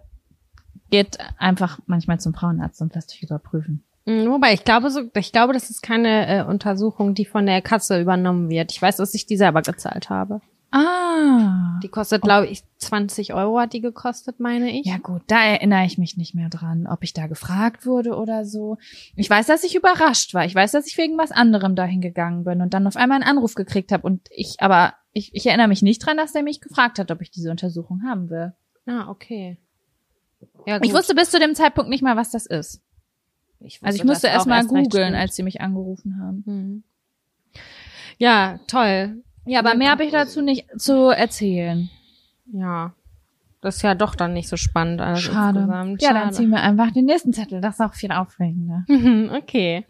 geht einfach manchmal zum Frauenarzt und lässt sich überprüfen. Wobei, ich glaube, so, ich glaube, das ist keine äh, Untersuchung, die von der Kasse übernommen wird. Ich weiß, dass ich die selber gezahlt habe. Ah. Die kostet, glaube ich, zwanzig Euro hat die gekostet, meine ich. Ja gut, da erinnere ich mich nicht mehr dran, ob ich da gefragt wurde oder so. Ich weiß, dass ich überrascht war. Ich weiß, dass ich wegen was anderem dahin gegangen bin und dann auf einmal einen Anruf gekriegt habe. Und ich, aber ich, ich erinnere mich nicht dran, dass der mich gefragt hat, ob ich diese Untersuchung haben will. Ah, okay. Ja, ich wusste bis zu dem Zeitpunkt nicht mal, was das ist. Ich wusste, also ich musste erst mal googeln, als sie mich angerufen haben. Mhm. Ja, toll. Ja, aber mehr habe ich dazu nicht zu erzählen. Ja, das ist ja doch dann nicht so spannend. Also Schade. Schade. Ja, dann ziehen wir einfach den nächsten Zettel. Das ist auch viel aufregender. Okay.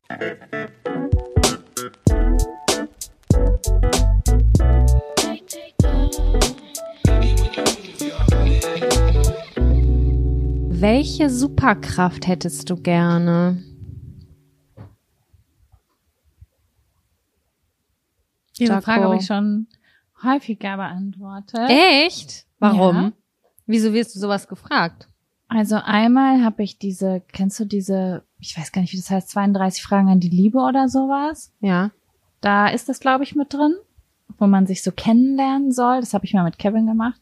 Welche Superkraft hättest du gerne? Diese Frage habe ich schon häufiger beantwortet. Echt? Warum? Ja. Wieso wirst du sowas gefragt? Also einmal habe ich diese, kennst du diese, ich weiß gar nicht, wie das heißt, zweiunddreißig Fragen an die Liebe oder sowas? Ja. Da ist das, glaube ich, mit drin, wo man sich so kennenlernen soll. Das habe ich mal mit Kevin gemacht.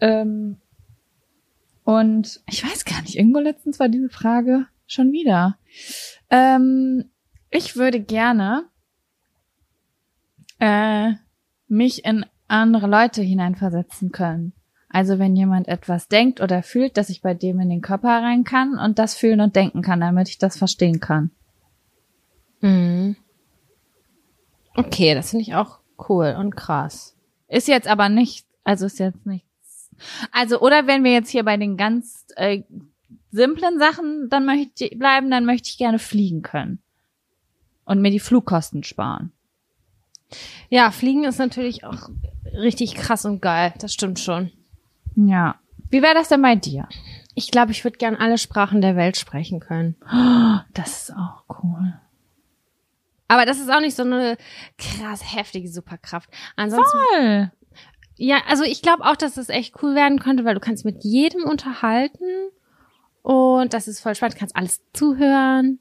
Ähm... Und ich weiß gar nicht, irgendwo letztens war diese Frage schon wieder. Ähm, ich würde gerne äh, mich in andere Leute hineinversetzen können. Also wenn jemand etwas denkt oder fühlt, dass ich bei dem in den Körper rein kann und das fühlen und denken kann, damit ich das verstehen kann. Mhm. Okay, das finde ich auch cool und krass. Ist jetzt aber nicht, also ist jetzt nichts. Also oder wenn wir jetzt hier bei den ganz äh, simplen Sachen dann möchte ich bleiben, dann möchte ich gerne fliegen können und mir die Flugkosten sparen. Ja, Fliegen ist natürlich auch richtig krass und geil, das stimmt schon. Ja. Wie wäre das denn bei dir? Ich glaube, ich würde gern alle Sprachen der Welt sprechen können. Oh, das ist auch cool. Aber das ist auch nicht so eine krass heftige Superkraft. Ansonsten, voll! Ja, also ich glaube auch, dass das echt cool werden könnte, weil du kannst mit jedem unterhalten und das ist voll spannend, du kannst alles zuhören.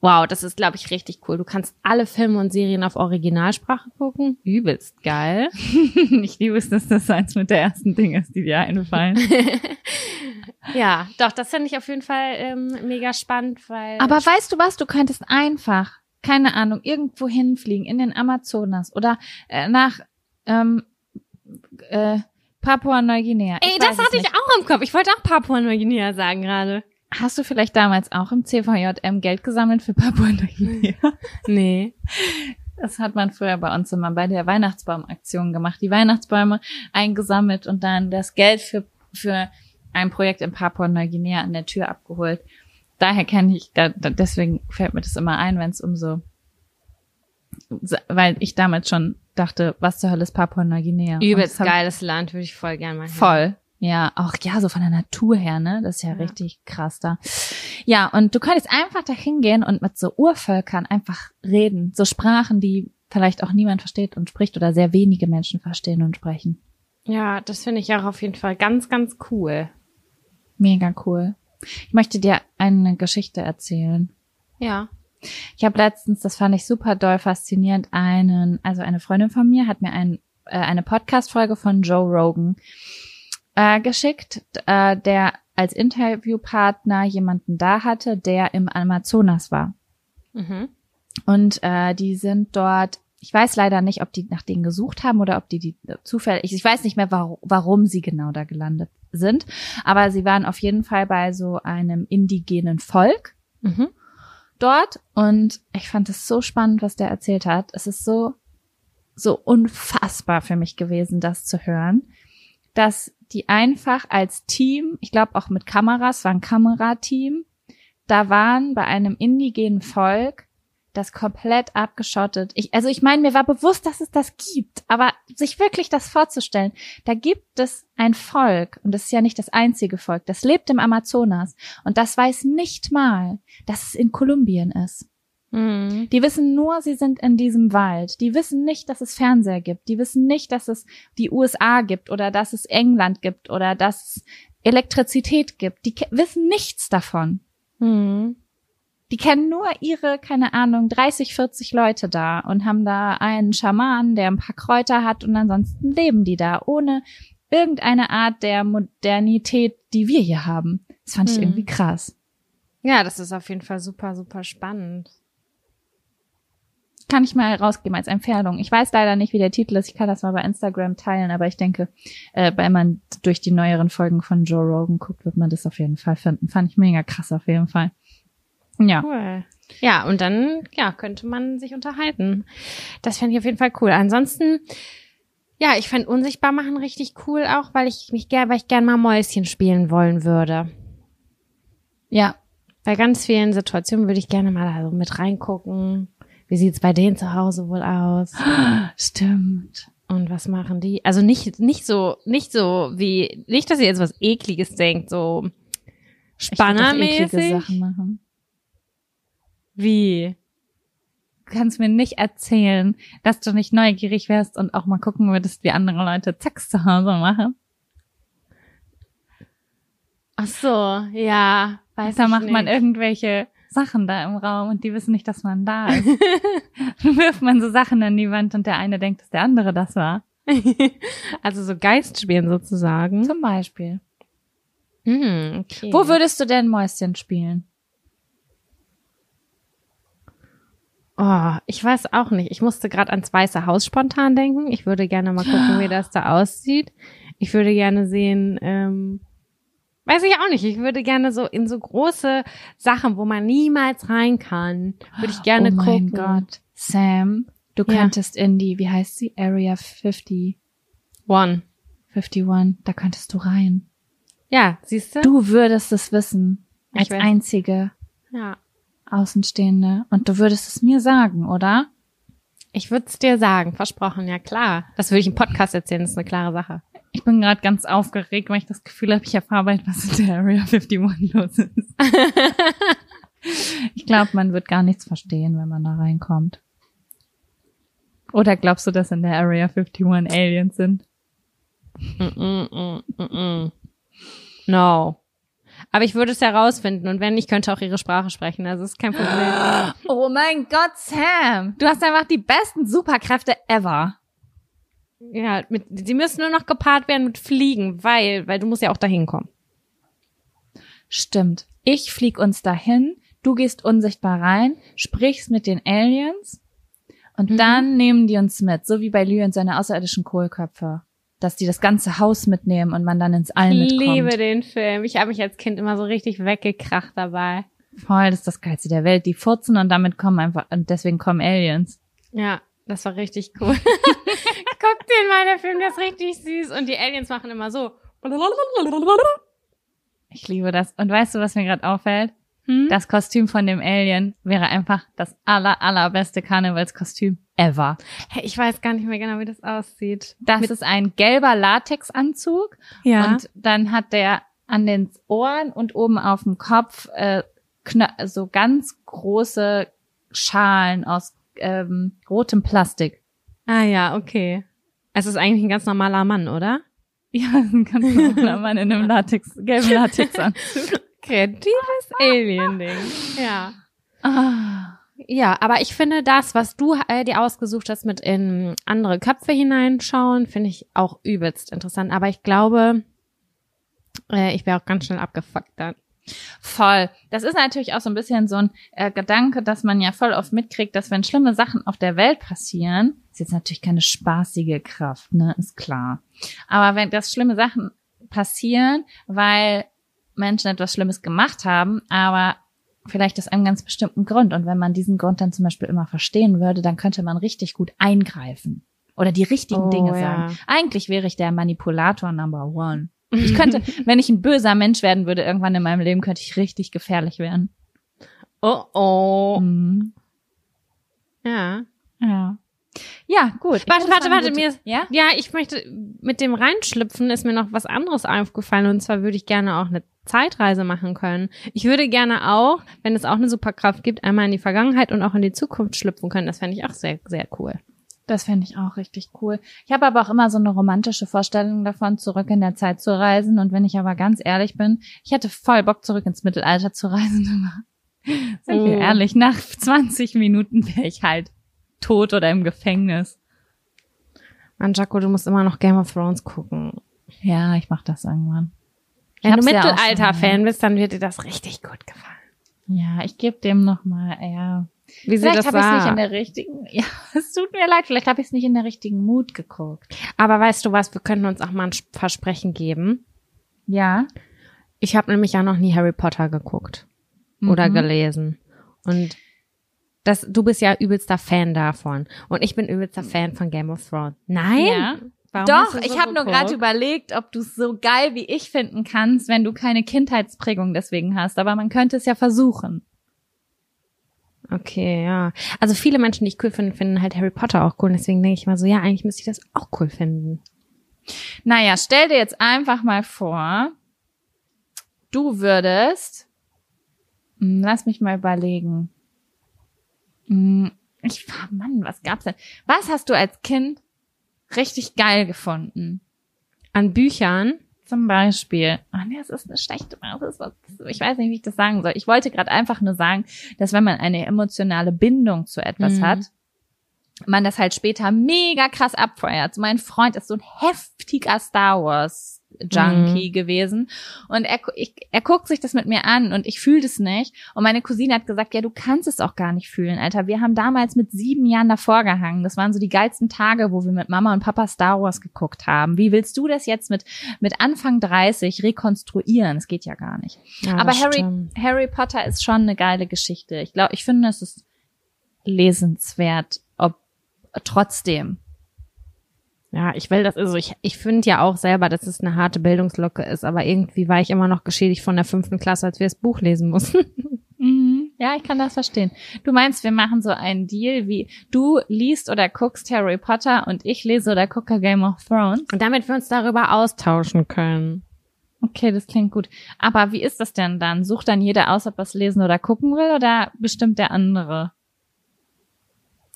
Wow, das ist, glaube ich, richtig cool. Du kannst alle Filme und Serien auf Originalsprache gucken. Übelst geil. Ich liebe es, dass das eins mit der ersten Ding ist, die dir einfallen. Ja, doch, das finde ich auf jeden Fall ähm, mega spannend, weil... Aber weißt du was? Du könntest einfach, keine Ahnung, irgendwo hinfliegen, in den Amazonas oder äh, nach ähm, äh, Papua Neuguinea. Ey, das hatte ich auch im Kopf. Ich wollte auch Papua Neuguinea sagen gerade. Hast du vielleicht damals auch im C V J M Geld gesammelt für Papua Neuguinea? Nee. Das hat man früher bei uns immer bei der Weihnachtsbaumaktion gemacht. Die Weihnachtsbäume eingesammelt und dann das Geld für für ein Projekt in Papua Neuguinea an der Tür abgeholt. Daher kenne ich, da, da, deswegen fällt mir das immer ein, wenn es um so, weil ich damals schon dachte, was zur Hölle ist Papua Neuguinea? Übelst geiles Land, würde ich voll gerne mal hin. Voll. Ja, auch, ja, so von der Natur her, ne? Das ist ja, ja richtig krass da. Ja, und du könntest einfach da hingehen und mit so Urvölkern einfach reden. So Sprachen, die vielleicht auch niemand versteht und spricht oder sehr wenige Menschen verstehen und sprechen. Ja, das finde ich auch auf jeden Fall ganz, ganz cool. Mega cool. Ich möchte dir eine Geschichte erzählen. Ja. Ich habe letztens, das fand ich super doll faszinierend, einen, also eine Freundin von mir hat mir ein, äh, eine Podcast-Folge von Joe Rogan Äh, geschickt, äh, der als Interviewpartner jemanden da hatte, der im Amazonas war. Mhm. Und äh, die sind dort, ich weiß leider nicht, ob die nach denen gesucht haben oder ob die die zufällig, ich weiß nicht mehr, warum, warum sie genau da gelandet sind, aber sie waren auf jeden Fall bei so einem indigenen Volk mhm. dort und ich fand es so spannend, was der erzählt hat. Es ist so, so unfassbar für mich gewesen, das zu hören, dass die einfach als Team, ich glaube auch mit Kameras, war ein Kamerateam, da waren bei einem indigenen Volk, das komplett abgeschottet. Ich, also ich meine, mir war bewusst, dass es das gibt, aber sich wirklich das vorzustellen, da gibt es ein Volk und das ist ja nicht das einzige Volk, das lebt im Amazonas und das weiß nicht mal, dass es in Kolumbien ist. Die wissen nur, sie sind in diesem Wald. Die wissen nicht, dass es Fernseher gibt. Die wissen nicht, dass es die U S A gibt oder dass es England gibt oder dass es Elektrizität gibt. Die ke- wissen nichts davon. Mhm. Die kennen nur ihre, keine Ahnung, dreißig, vierzig Leute da und haben da einen Schamanen, der ein paar Kräuter hat und ansonsten leben die da ohne irgendeine Art der Modernität, die wir hier haben. Das fand mhm. ich irgendwie krass. Ja, das ist auf jeden Fall super, super spannend. Kann ich mal rausgeben als Empfehlung. Ich weiß leider nicht, wie der Titel ist. Ich kann das mal bei Instagram teilen, aber ich denke, äh, wenn man durch die neueren Folgen von Joe Rogan guckt, wird man das auf jeden Fall finden. Fand ich mega krass auf jeden Fall. Ja. Cool. Ja, und dann ja könnte man sich unterhalten. Das fände ich auf jeden Fall cool. Ansonsten, ja, ich fände unsichtbar machen richtig cool auch, weil ich mich gerne, weil ich gerne mal Mäuschen spielen wollen würde. Ja. Bei ganz vielen Situationen würde ich gerne mal da so mit reingucken. Wie sieht's bei denen zu Hause wohl aus? Stimmt. Und was machen die? Also nicht, nicht so, nicht so wie, nicht, dass ihr jetzt was Ekliges denkt, so spannermäßig. Ich würde eklige Sachen machen. Wie? Du kannst mir nicht erzählen, dass du nicht neugierig wärst und auch mal gucken würdest, wie andere Leute Zacks zu Hause machen. Ach so, ja. Weiß da macht nicht. Man irgendwelche Sachen da im Raum und die wissen nicht, dass man da ist. Dann wirft man so Sachen an die Wand und der eine denkt, dass der andere das war. Also so Geistspielen sozusagen. Zum Beispiel. Mm, okay. Wo würdest du denn Mäuschen spielen? Oh, ich weiß auch nicht. Ich musste gerade ans Weiße Haus spontan denken. Ich würde gerne mal gucken, wie das da aussieht. Ich würde gerne sehen, ähm, weiß ich auch nicht. Ich würde gerne so in so große Sachen, wo man niemals rein kann, würde ich gerne gucken. Oh mein gucken. Gott, Sam, du ja. könntest in die, wie heißt sie? Area fifty. One. fifty-one, da könntest du rein. Ja, siehst du? Du würdest es wissen. Als einzige. Ja. Außenstehende. Und du würdest es mir sagen, oder? Ich würde es dir sagen, versprochen, ja klar. Das würde ich im Podcast erzählen, das ist eine klare Sache. Ich bin gerade ganz aufgeregt, weil ich das Gefühl habe, ich erfahre, was in der Area einundfünfzig los ist. Ich glaube, man wird gar nichts verstehen, wenn man da reinkommt. Oder glaubst du, dass in der Area einundfünfzig Aliens sind? Mm-mm, mm-mm. No. Aber ich würde es herausfinden und wenn, ich könnte auch ihre Sprache sprechen, also ist kein Problem. Oh mein Gott, Sam, du hast einfach die besten Superkräfte ever. Ja, mit, die müssen nur noch gepaart werden mit Fliegen, weil weil du musst ja auch dahin kommen. Stimmt. Ich flieg uns dahin, du gehst unsichtbar rein, sprichst mit den Aliens und mhm. dann nehmen die uns mit, so wie bei Lü und seine außerirdischen Kohlköpfe. Dass die das ganze Haus mitnehmen und man dann ins All mitkommt. Ich liebe den Film. Ich habe mich als Kind immer so richtig weggekracht dabei. Voll, das ist das Geilste der Welt. Die furzen und damit kommen einfach, und deswegen kommen Aliens. Ja, das war richtig cool. Guck den mal, der Film, der ist richtig süß. Und die Aliens machen immer so. Ich liebe das. Und weißt du, was mir gerade auffällt? Hm? Das Kostüm von dem Alien wäre einfach das aller, allerbeste Karnevalskostüm ever. Hey, ich weiß gar nicht mehr genau, wie das aussieht. Das Mit ist ein gelber Latexanzug. Ja. Und dann hat der an den Ohren und oben auf dem Kopf äh, knö- so ganz große Schalen aus ähm, rotem Plastik. Ah ja, okay. Es ist eigentlich ein ganz normaler Mann, oder? Ja, ein ganz normaler Mann in einem Latex, gelben Latexanzug. Kreatives Alien-Ding. Ja. Ah. Ja, aber ich finde das, was du äh, dir ausgesucht hast, mit in andere Köpfe hineinschauen, finde ich auch übelst interessant. Aber ich glaube, äh, ich wäre auch ganz schnell abgefuckt dann. Voll. Das ist natürlich auch so ein bisschen so ein äh, Gedanke, dass man ja voll oft mitkriegt, dass wenn schlimme Sachen auf der Welt passieren, ist jetzt natürlich keine spaßige Kraft, ne, ist klar. Aber wenn das schlimme Sachen passieren, weil Menschen etwas Schlimmes gemacht haben, aber vielleicht aus einem ganz bestimmten Grund. Und wenn man diesen Grund dann zum Beispiel immer verstehen würde, dann könnte man richtig gut eingreifen oder die richtigen oh, Dinge ja. sagen. Eigentlich wäre ich der Manipulator Number One. Ich könnte, wenn ich ein böser Mensch werden würde, irgendwann in meinem Leben, könnte ich richtig gefährlich werden. Oh oh. Mhm. Ja. Ja. Ja, gut. Warte, warte, warte, gute... mir ja? ja, ich möchte mit dem Reinschlüpfen ist mir noch was anderes aufgefallen und zwar würde ich gerne auch eine Zeitreise machen können. Ich würde gerne auch, wenn es auch eine Superkraft gibt, einmal in die Vergangenheit und auch in die Zukunft schlüpfen können. Das fände ich auch sehr, sehr cool. Das fände ich auch richtig cool. Ich habe aber auch immer so eine romantische Vorstellung davon, zurück in der Zeit zu reisen und wenn ich aber ganz ehrlich bin, ich hätte voll Bock, zurück ins Mittelalter zu reisen. Sind wir oh. ehrlich, nach zwanzig Minuten wäre ich halt tot oder im Gefängnis. Mann, Jaco, du musst immer noch Game of Thrones gucken. Ja, ich mach das irgendwann. Wenn du Mittelalter-Fan bist, dann wird dir das richtig gut gefallen. Ja, ich gebe dem nochmal, ja. Wie vielleicht habe ich es nicht in der richtigen, ja, es tut mir leid, vielleicht habe ich es nicht in der richtigen Mut geguckt. Aber weißt du was, wir könnten uns auch mal ein Versprechen geben. Ja. Ich habe nämlich ja noch nie Harry Potter geguckt mhm. oder gelesen. Und das, du bist ja übelster Fan davon. Und ich bin übelster Fan von Game of Thrones. Nein? Ja. Warum Doch, so ich habe nur gerade überlegt, ob du es so geil wie ich finden kannst, wenn du keine Kindheitsprägung deswegen hast. Aber man könnte es ja versuchen. Okay, ja. Also viele Menschen, die ich cool finde, finden halt Harry Potter auch cool. Und deswegen denke ich mal so, ja, eigentlich müsste ich das auch cool finden. Naja, stell dir jetzt einfach mal vor, du würdest, lass mich mal überlegen, Ich war, Mann, was gab's denn? Was hast du als Kind richtig geil gefunden? An Büchern? Zum Beispiel. Oh nee, das ist eine schlechte, das ist was, ich weiß nicht, wie ich das sagen soll. Ich wollte gerade einfach nur sagen, dass wenn man eine emotionale Bindung zu etwas mhm. hat, man das halt später mega krass abfeuert. Mein Freund ist so ein heftiger Star Wars Junkie mhm. gewesen und er, ich, er guckt sich das mit mir an und ich fühle das nicht und meine Cousine hat gesagt, ja, du kannst es auch gar nicht fühlen, Alter, wir haben damals mit sieben Jahren davor gehangen, das waren so die geilsten Tage, wo wir mit Mama und Papa Star Wars geguckt haben, wie willst du das jetzt mit mit Anfang dreißig rekonstruieren, das geht ja gar nicht. Ja, aber Harry, Harry Potter ist schon eine geile Geschichte, ich glaube, ich finde, es ist lesenswert, ob trotzdem. Ja, ich will das, also ich, ich finde ja auch selber, dass es eine harte Bildungslücke ist, aber irgendwie war ich immer noch geschädigt von der fünften Klasse, als wir das Buch lesen mussten. Mhm. Ja, ich kann das verstehen. Du meinst, wir machen so einen Deal wie, du liest oder guckst Harry Potter und ich lese oder gucke Game of Thrones. Und damit wir uns darüber austauschen können. Okay, das klingt gut. Aber wie ist das denn dann? Sucht dann jeder aus, ob er es lesen oder gucken will oder bestimmt der andere?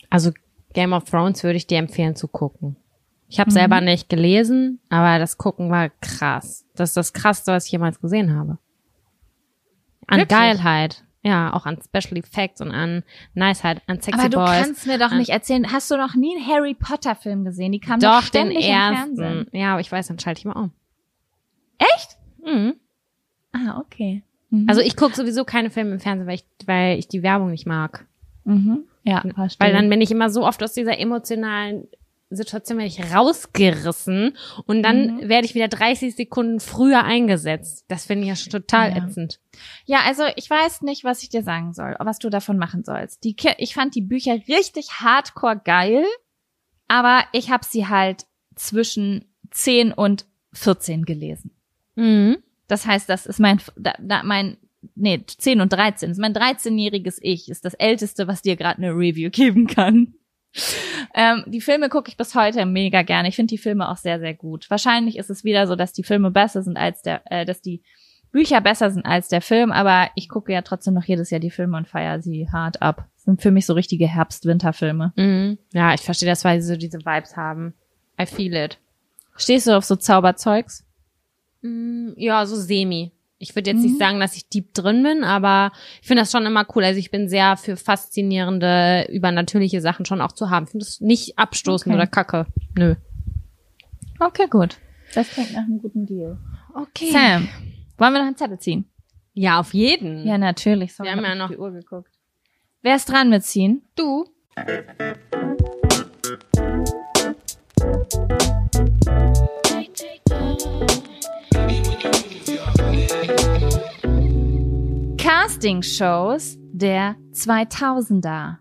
Also Game of Thrones würde ich dir empfehlen zu gucken. Ich habe mhm. selber nicht gelesen, aber das Gucken war krass. Das ist das Krasseste, was ich jemals gesehen habe. An Wirklich? Geilheit. Ja, auch an Special Effects und an Niceheit, an Sexy Boys. Aber du Boys, kannst mir doch nicht erzählen, hast du noch nie einen Harry Potter Film gesehen? Die kamen doch ständig den ersten. Im Fernsehen. Ja, aber ich weiß, dann schalte ich mal um. Echt? Mhm. Ah, okay. Mhm. Also ich gucke sowieso keine Filme im Fernsehen, weil ich, weil ich die Werbung nicht mag. Mhm. Ja, verstehe. Weil dann bin ich immer so oft aus dieser emotionalen Situation werde ich rausgerissen und dann mhm. werde ich wieder dreißig Sekunden früher eingesetzt. Das finde ich ja schon total ja. ätzend. Ja, also ich weiß nicht, was ich dir sagen soll, was du davon machen sollst. Die, ich fand die Bücher richtig hardcore geil, aber ich habe sie halt zwischen zehn und vierzehn gelesen. Mhm. Das heißt, das ist mein, mein nee, zehn und dreizehn. Das ist mein dreizehnjähriges Ich, ist das Älteste, was dir gerade eine Review geben kann. Ähm, die Filme gucke ich bis heute mega gerne. Ich finde die Filme auch sehr, sehr gut. Wahrscheinlich ist es wieder so, dass die Filme besser sind als der, äh, dass die Bücher besser sind als der Film, aber ich gucke ja trotzdem noch jedes Jahr die Filme und feiere sie hart ab. Das sind für mich so richtige Herbst-Winter-Filme. Mhm. Ja, ich verstehe das, weil sie so diese Vibes haben. I feel it. Stehst du auf so Zauberzeugs? Mm, ja, so semi. Ich würde jetzt mhm. nicht sagen, dass ich deep drin bin, aber ich finde das schon immer cool. Also ich bin sehr für faszinierende, übernatürliche Sachen schon auch zu haben. Ich finde das nicht abstoßend okay. oder kacke. Nö. Okay, gut. Das klingt nach einem guten Deal. Okay. Sam, wollen wir noch einen Zettel ziehen? Ja, auf jeden. Ja, natürlich. So, wir haben ja noch die Uhr geguckt. Wer ist dran mit ziehen? Du. Casting-Shows der zweitausender.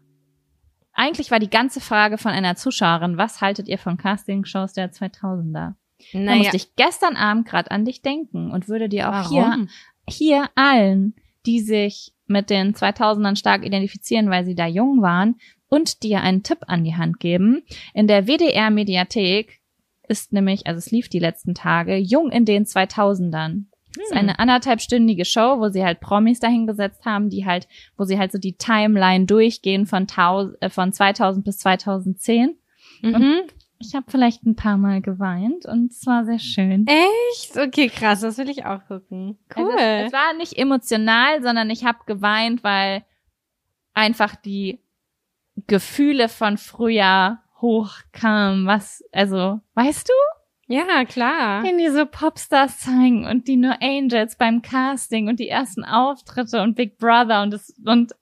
Eigentlich war die ganze Frage von einer Zuschauerin, was haltet ihr von Casting-Shows der zweitausender? Naja. Da musste ich gestern Abend gerade an dich denken und würde dir auch hier, hier allen, die sich mit den zweitausendern stark identifizieren, weil sie da jung waren, und dir einen Tipp an die Hand geben. In der W D R-Mediathek ist nämlich, also es lief die letzten Tage, Jung in den zweitausendern. Das ist eine anderthalbstündige Show, wo sie halt Promis dahingesetzt haben, die halt, wo sie halt so die Timeline durchgehen von, taus-, äh, von zweitausend bis zweitausendzehn. Mhm. Und ich habe vielleicht ein paar Mal geweint und es war sehr schön. Echt? Okay, krass, das will ich auch gucken. Cool. Also es, es war nicht emotional, sondern ich habe geweint, weil einfach die Gefühle von früher hochkamen. Was, also, weißt du? Ja, klar. Den diese Popstars zeigen und die No Angels beim Casting und die ersten Auftritte und Big Brother und das, und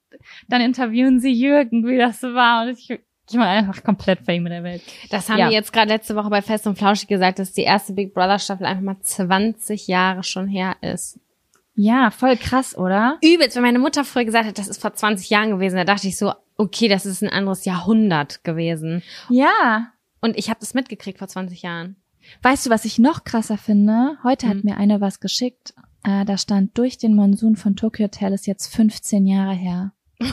dann interviewen sie Jürgen, wie das so war, und ich, ich war einfach komplett fake mit der Welt. Das haben ja. die jetzt gerade letzte Woche bei Fest und Flauschig gesagt, dass die erste Big Brother Staffel einfach mal zwanzig Jahre schon her ist. Ja, voll krass, oder? Übelst, wenn meine Mutter früher gesagt hat, das ist vor zwanzig Jahren gewesen, da dachte ich so, okay, das ist ein anderes Jahrhundert gewesen. Ja. Und ich habe das mitgekriegt vor zwanzig Jahren. Weißt du, was ich noch krasser finde? Heute hat mhm. mir einer was geschickt. Äh, da stand, durch den Monsun von Tokio Hotel ist jetzt fünfzehn Jahre her. Ich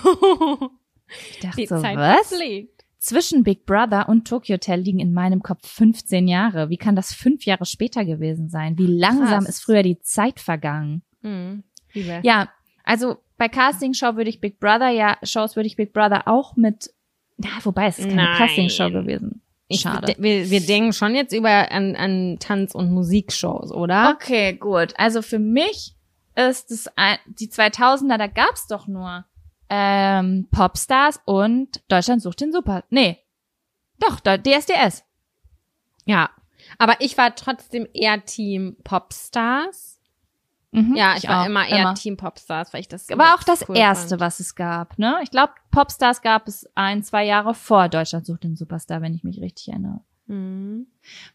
dachte die so, Zeit was? Liegt. Zwischen Big Brother und Tokio Hotel liegen in meinem Kopf fünfzehn Jahre. Wie kann das fünf Jahre später gewesen sein? Wie langsam Krass. Ist früher die Zeit vergangen? Mhm. Ja, also bei Casting-Show würde ich Big Brother, ja, Shows würde ich Big Brother auch mit, na, wobei, es ist keine Nein. Casting-Show gewesen. Schade. Ich, wir, wir denken schon jetzt über an, an Tanz- und Musikshows, oder? Okay, gut. Also für mich ist es ein, die zweitausender, da gab's doch nur ähm, Popstars und Deutschland sucht den Superstar. Nee, Doch, da, D S D S. Ja. Aber ich war trotzdem eher Team Popstars. Mhm, ja, ich, ich war auch, immer eher immer. Team Popstars, weil ich das war auch das cool erste, fand. Was es gab, ne? Ich glaube, Popstars gab es ein, zwei Jahre vor Deutschland sucht den Superstar, wenn ich mich richtig erinnere. Mhm.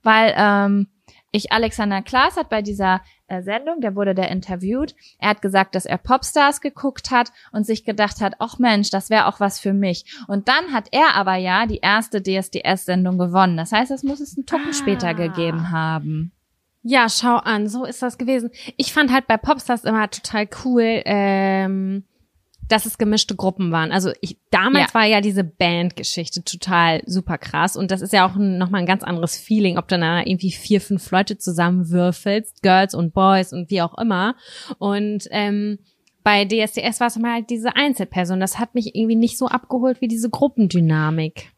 Weil ähm, ich Alexander Klaws hat bei dieser äh, Sendung, der wurde der interviewt, er hat gesagt, dass er Popstars geguckt hat und sich gedacht hat, ach Mensch, das wäre auch was für mich. Und dann hat er aber ja die erste D S D S-Sendung gewonnen. Das heißt, das muss es einen Tucken ah. später gegeben haben. Ja, schau an, so ist das gewesen. Ich fand halt bei Popstars immer total cool, ähm, dass es gemischte Gruppen waren. Also ich, damals ja. war ja diese Band-Geschichte total super krass. Und das ist ja auch ein, nochmal ein ganz anderes Feeling, ob du da irgendwie vier, fünf Leute zusammenwürfelst, Girls und Boys und wie auch immer. Und ähm, bei D S D S war es mal halt diese Einzelperson. Das hat mich irgendwie nicht so abgeholt wie diese Gruppendynamik.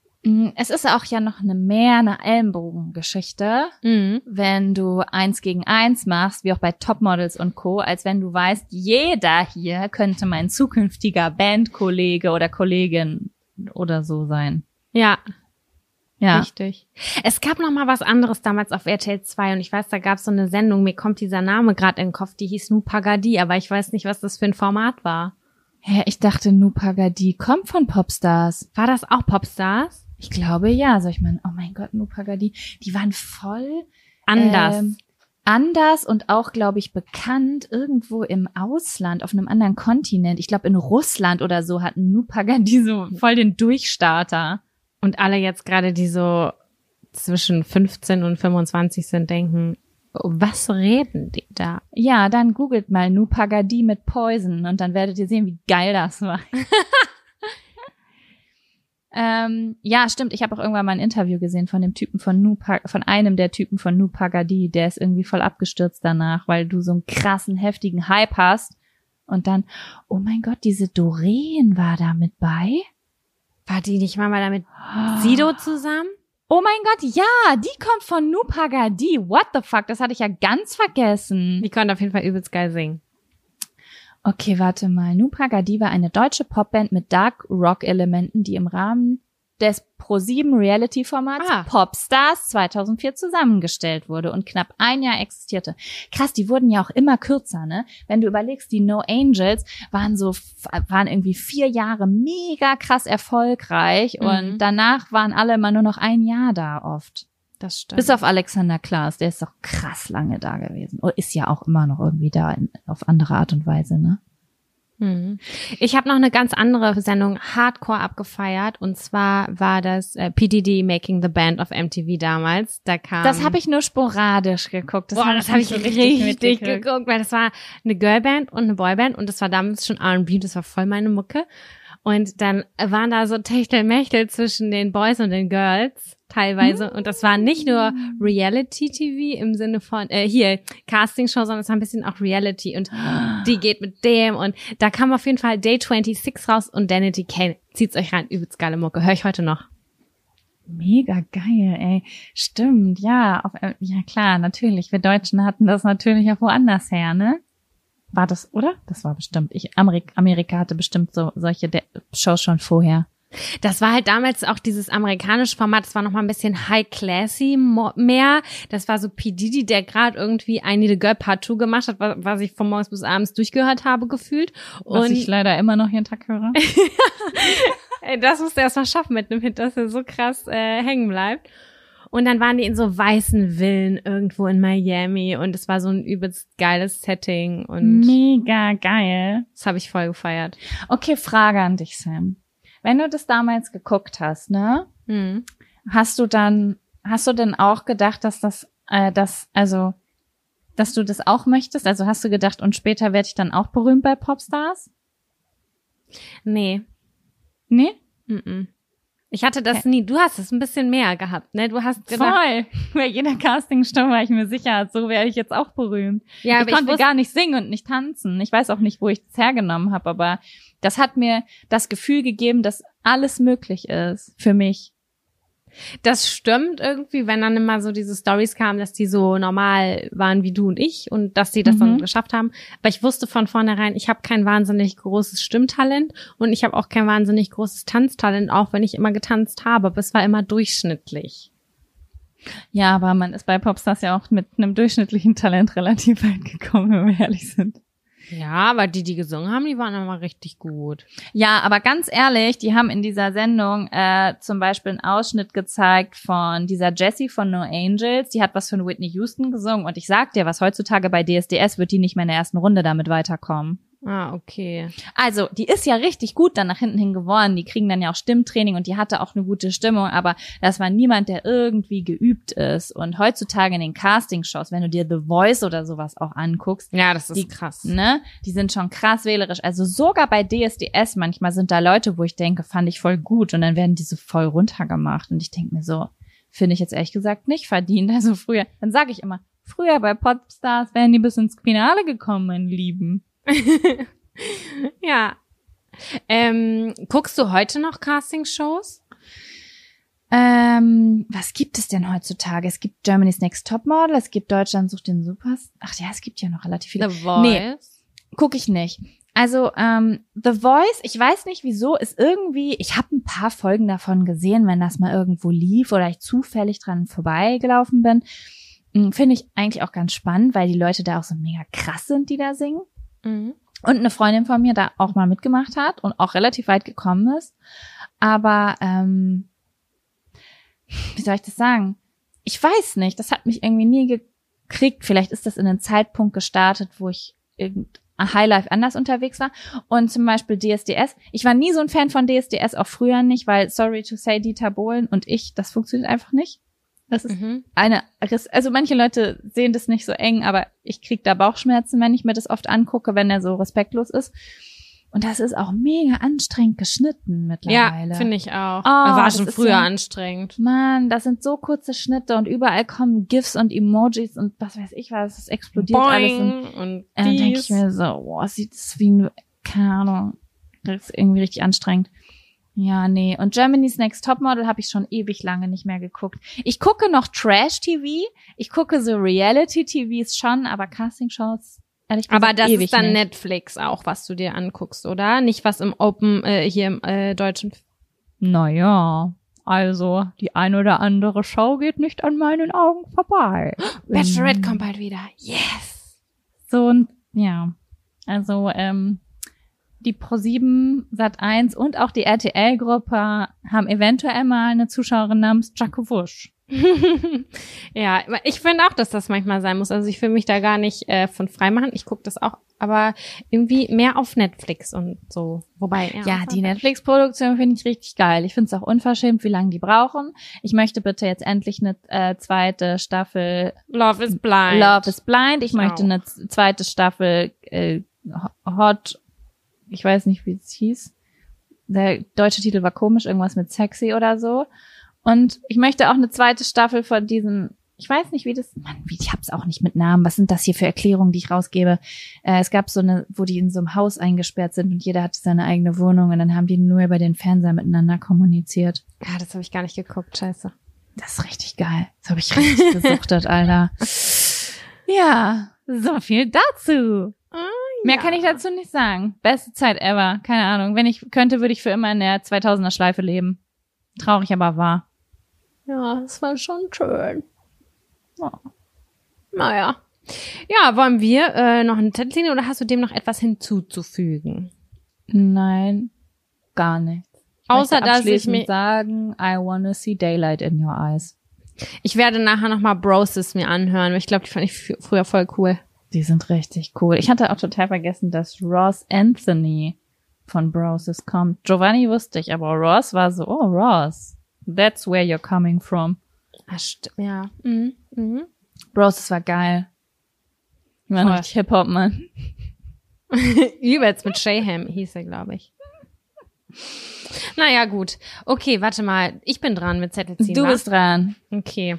Es ist auch ja noch eine mehr eine Ellenbogengeschichte, mhm. wenn du eins gegen eins machst, wie auch bei Topmodels und Co., als wenn du weißt, jeder hier könnte mein zukünftiger Bandkollege oder Kollegin oder so sein. Ja, ja, richtig. Es gab noch mal was anderes damals auf R T L zwei und ich weiß, da gab es so eine Sendung, mir kommt dieser Name gerade in den Kopf, die hieß Nu Pagadi, aber ich weiß nicht, was das für ein Format war. Hä, ich dachte, Nu Pagadi kommt von Popstars. War das auch Popstars? Ich glaube, ja. So, ich meine, oh mein Gott, Nu Pagadi, die waren voll anders. Ähm, anders und auch, glaube ich, bekannt irgendwo im Ausland, auf einem anderen Kontinent. Ich glaube, in Russland oder so hatten Nu Pagadi so voll den Durchstarter. Und alle jetzt gerade, die so zwischen fünfzehn und fünfundzwanzig sind, denken, was reden die da? Ja, dann googelt mal Nu Pagadi mit Poison und dann werdet ihr sehen, wie geil das war. Ähm, ja, stimmt. Ich habe auch irgendwann mal ein Interview gesehen von dem Typen von Nu Pag- von einem der Typen von Nu Pagadi. Der ist irgendwie voll abgestürzt danach, weil du so einen krassen, heftigen Hype hast. Und dann, oh mein Gott, diese Doreen war da mit bei? War die nicht mal da mit oh. Sido zusammen? Oh mein Gott, ja, die kommt von Nu Pagadi. What the fuck, das hatte ich ja ganz vergessen. Die konnte auf jeden Fall übelst geil singen. Okay, warte mal. Nu Pagadi war eine deutsche Popband mit Dark-Rock-Elementen, die im Rahmen des ProSieben-Reality-Formats ah. Popstars zweitausendvier zusammengestellt wurde und knapp ein Jahr existierte. Krass, die wurden ja auch immer kürzer, ne? Wenn du überlegst, die No Angels waren so, waren irgendwie vier Jahre mega krass erfolgreich mhm. und danach waren alle immer nur noch ein Jahr da oft. Das stimmt. Bis auf Alexander Klaws, der ist doch krass lange da gewesen. Oder ist ja auch immer noch irgendwie da in, auf andere Art und Weise, ne? Hm. Ich habe noch eine ganz andere Sendung hardcore abgefeiert. Und zwar war das äh, P D D Making the Band auf M T V damals. Da kam. Das habe ich nur sporadisch geguckt. Das, boah, das habe ich richtig, richtig geguckt, weil das war eine Girlband und eine Boyband. Und das war damals schon R and B, das war voll meine Mucke. Und dann waren da so Techtelmechtel zwischen den Boys und den Girls teilweise. Und das war nicht nur Reality-T V im Sinne von, äh, hier, Castingshow, sondern es war ein bisschen auch Reality. Und die geht mit dem. Und da kam auf jeden Fall Day sechsundzwanzig raus und Danity Kane. Zieht's euch rein, übelst geile Mucke. Hör ich heute noch. Mega geil, ey. Stimmt, ja. Auf, ja, klar, natürlich. Wir Deutschen hatten das natürlich auch woanders her, ne? War das, oder? Das war bestimmt. Ich, Amerika, Amerika hatte bestimmt so solche De- Shows schon vorher. Das war halt damals auch dieses amerikanische Format. Das war nochmal ein bisschen high-classy mo- mehr. Das war so P. Diddy, der gerade irgendwie I Need a Girl Part two gemacht hat, was, was ich von morgens bis abends durchgehört habe, gefühlt. Und was ich leider immer noch jeden Tag höre. Das musst du erst mal schaffen mit einem Hit, dass er so krass äh, hängen bleibt. Und dann waren die in so weißen Villen irgendwo in Miami und es war so ein übelst geiles Setting und mega geil. Das habe ich voll gefeiert. Okay, Frage an dich, Sam. Wenn du das damals geguckt hast, ne? Hm. Hast du dann, hast du denn auch gedacht, dass das, äh, dass, also, dass du das auch möchtest? Also hast du gedacht, und später werde ich dann auch berühmt bei Popstars? Nee. Nee? Mhm. Ich hatte das okay. nie. Du hast es ein bisschen mehr gehabt, ne? Du hast gedacht, voll. Bei jeder Castingshow war ich mir sicher, so wäre ich jetzt auch berühmt. Ja, aber ich konnte ich wusste, gar nicht singen und nicht tanzen. Ich weiß auch nicht, wo ich das hergenommen habe, aber das hat mir das Gefühl gegeben, dass alles möglich ist für mich. Das stimmt irgendwie, wenn dann immer so diese Stories kamen, dass die so normal waren wie du und ich und dass sie das mhm. dann geschafft haben. Aber ich wusste von vornherein, ich habe kein wahnsinnig großes Stimmtalent und ich habe auch kein wahnsinnig großes Tanztalent, auch wenn ich immer getanzt habe. Aber es war immer durchschnittlich. Ja, aber man ist bei Popstars ja auch mit einem durchschnittlichen Talent relativ weit gekommen, wenn wir ehrlich sind. Ja, aber die, die gesungen haben, die waren immer richtig gut. Ja, aber ganz ehrlich, die haben in dieser Sendung äh, zum Beispiel einen Ausschnitt gezeigt von dieser Jessie von No Angels. Die hat was von Whitney Houston gesungen. Und ich sag dir, was heutzutage bei D S D S wird die nicht mehr in der ersten Runde damit weiterkommen. Ah, okay. Also, die ist ja richtig gut dann nach hinten hin geworden. Die kriegen dann ja auch Stimmtraining und die hatte auch eine gute Stimmung. Aber das war niemand, der irgendwie geübt ist. Und heutzutage in den Castingshows, wenn du dir The Voice oder sowas auch anguckst. Ja, das ist die, krass. Ne, die sind schon krass wählerisch. Also sogar bei D S D S manchmal sind da Leute, wo ich denke, fand ich voll gut. Und dann werden die so voll runtergemacht. Und ich denke mir so, finde ich jetzt ehrlich gesagt nicht verdient. Also früher, dann sage ich immer, früher bei Popstars wären die bis ins Finale gekommen, mein Lieben. Ja. Ähm, guckst du heute noch Casting-Shows? Ähm, was gibt es denn heutzutage? Es gibt Germany's Next Topmodel, es gibt Deutschland sucht den Superstar. Ach ja, es gibt ja noch relativ viele. The Voice? Nee, gucke ich nicht. Also ähm, The Voice, ich weiß nicht wieso, ist irgendwie, ich habe ein paar Folgen davon gesehen, wenn das mal irgendwo lief oder ich zufällig dran vorbeigelaufen bin. Finde ich eigentlich auch ganz spannend, weil die Leute da auch so mega krass sind, die da singen. Und eine Freundin von mir da auch mal mitgemacht hat und auch relativ weit gekommen ist. Aber, ähm, wie soll ich das sagen? Ich weiß nicht, das hat mich irgendwie nie gekriegt. Vielleicht ist das in einem Zeitpunkt gestartet, wo ich irgendein Highlife anders unterwegs war. Und zum Beispiel D S D S. Ich war nie so ein Fan von D S D S, auch früher nicht, weil, sorry to say, Dieter Bohlen und ich, das funktioniert einfach nicht. Das ist mhm. eine, also manche Leute sehen das nicht so eng, aber ich kriege da Bauchschmerzen, wenn ich mir das oft angucke, wenn er so respektlos ist. Und das ist auch mega anstrengend geschnitten mittlerweile. Ja, finde ich auch. Oh, war schon früher ja, anstrengend. Mann, das sind so kurze Schnitte und überall kommen GIFs und Emojis und was weiß ich was, es explodiert Boing, alles. Und, und äh, dann denke ich mir so, boah, sieht das wie ein, keine Ahnung, das ist irgendwie richtig anstrengend. Ja, nee. Und Germany's Next Topmodel habe ich schon ewig lange nicht mehr geguckt. Ich gucke noch Trash-T V. Ich gucke so Reality-T Vs schon, aber Casting-Shows, ehrlich gesagt, aber das ewig ist dann nicht. Netflix auch, was du dir anguckst, oder? Nicht was im Open, äh, hier im äh, deutschen... Naja, also die ein oder andere Show geht nicht an meinen Augen vorbei. Bachelorette kommt bald wieder. Yes! So, ja. Also, ähm... die ProSieben, Sat eins und auch die R T L-Gruppe haben eventuell mal eine Zuschauerin namens Jaco Wusch. Ja, ich finde auch, dass das manchmal sein muss. Also ich will mich da gar nicht äh, von freimachen. Ich gucke das auch, aber irgendwie mehr auf Netflix und so. Wobei ja, ja die Netflix-Produktion finde ich richtig geil. Ich finde es auch unverschämt, wie lange die brauchen. Ich möchte bitte jetzt endlich eine äh, zweite Staffel Love is Blind. Love is Blind. Ich, ich möchte auch eine zweite Staffel äh, Hot. Ich weiß nicht, wie es hieß. Der deutsche Titel war komisch, irgendwas mit sexy oder so. Und ich möchte auch eine zweite Staffel von diesem, ich weiß nicht, wie das, Mann, ich hab's auch nicht mit Namen. Was sind das hier für Erklärungen, die ich rausgebe? Äh, es gab so eine, wo die in so einem Haus eingesperrt sind und jeder hatte seine eigene Wohnung und dann haben die nur über den Fernseher miteinander kommuniziert. Ja, das habe ich gar nicht geguckt, scheiße. Das ist richtig geil. Das habe ich richtig gesuchtet, Alter. Ja, so viel dazu. Mehr ja. kann ich dazu nicht sagen. Beste Zeit ever. Keine Ahnung. Wenn ich könnte, würde ich für immer in der zweitausender-Schleife leben. Traurig, aber wahr. Ja, das war schon schön. Oh. Naja. Ja, wollen wir äh, noch einen Zettel ziehen oder hast du dem noch etwas hinzuzufügen? Nein, gar nichts. Ich Außer, dass ich mir sagen, I wanna see daylight in your eyes. Ich werde nachher nochmal Browses mir anhören. Ich glaube, die fand ich früher voll cool. Die sind richtig cool. Ich hatte auch total vergessen, dass Ross Anthony von Browses kommt. Giovanni wusste ich, aber Ross war so, oh Ross, that's where you're coming from. Ach, stimmt, ja. Mhm. Mhm. Browses war geil. Die waren richtig Hip-Hop, Mann. Übelst mit Shayham hieß er, glaube ich. Naja, gut. Okay, warte mal. Ich bin dran mit Zettel ziehen. Du wa? bist dran. Okay.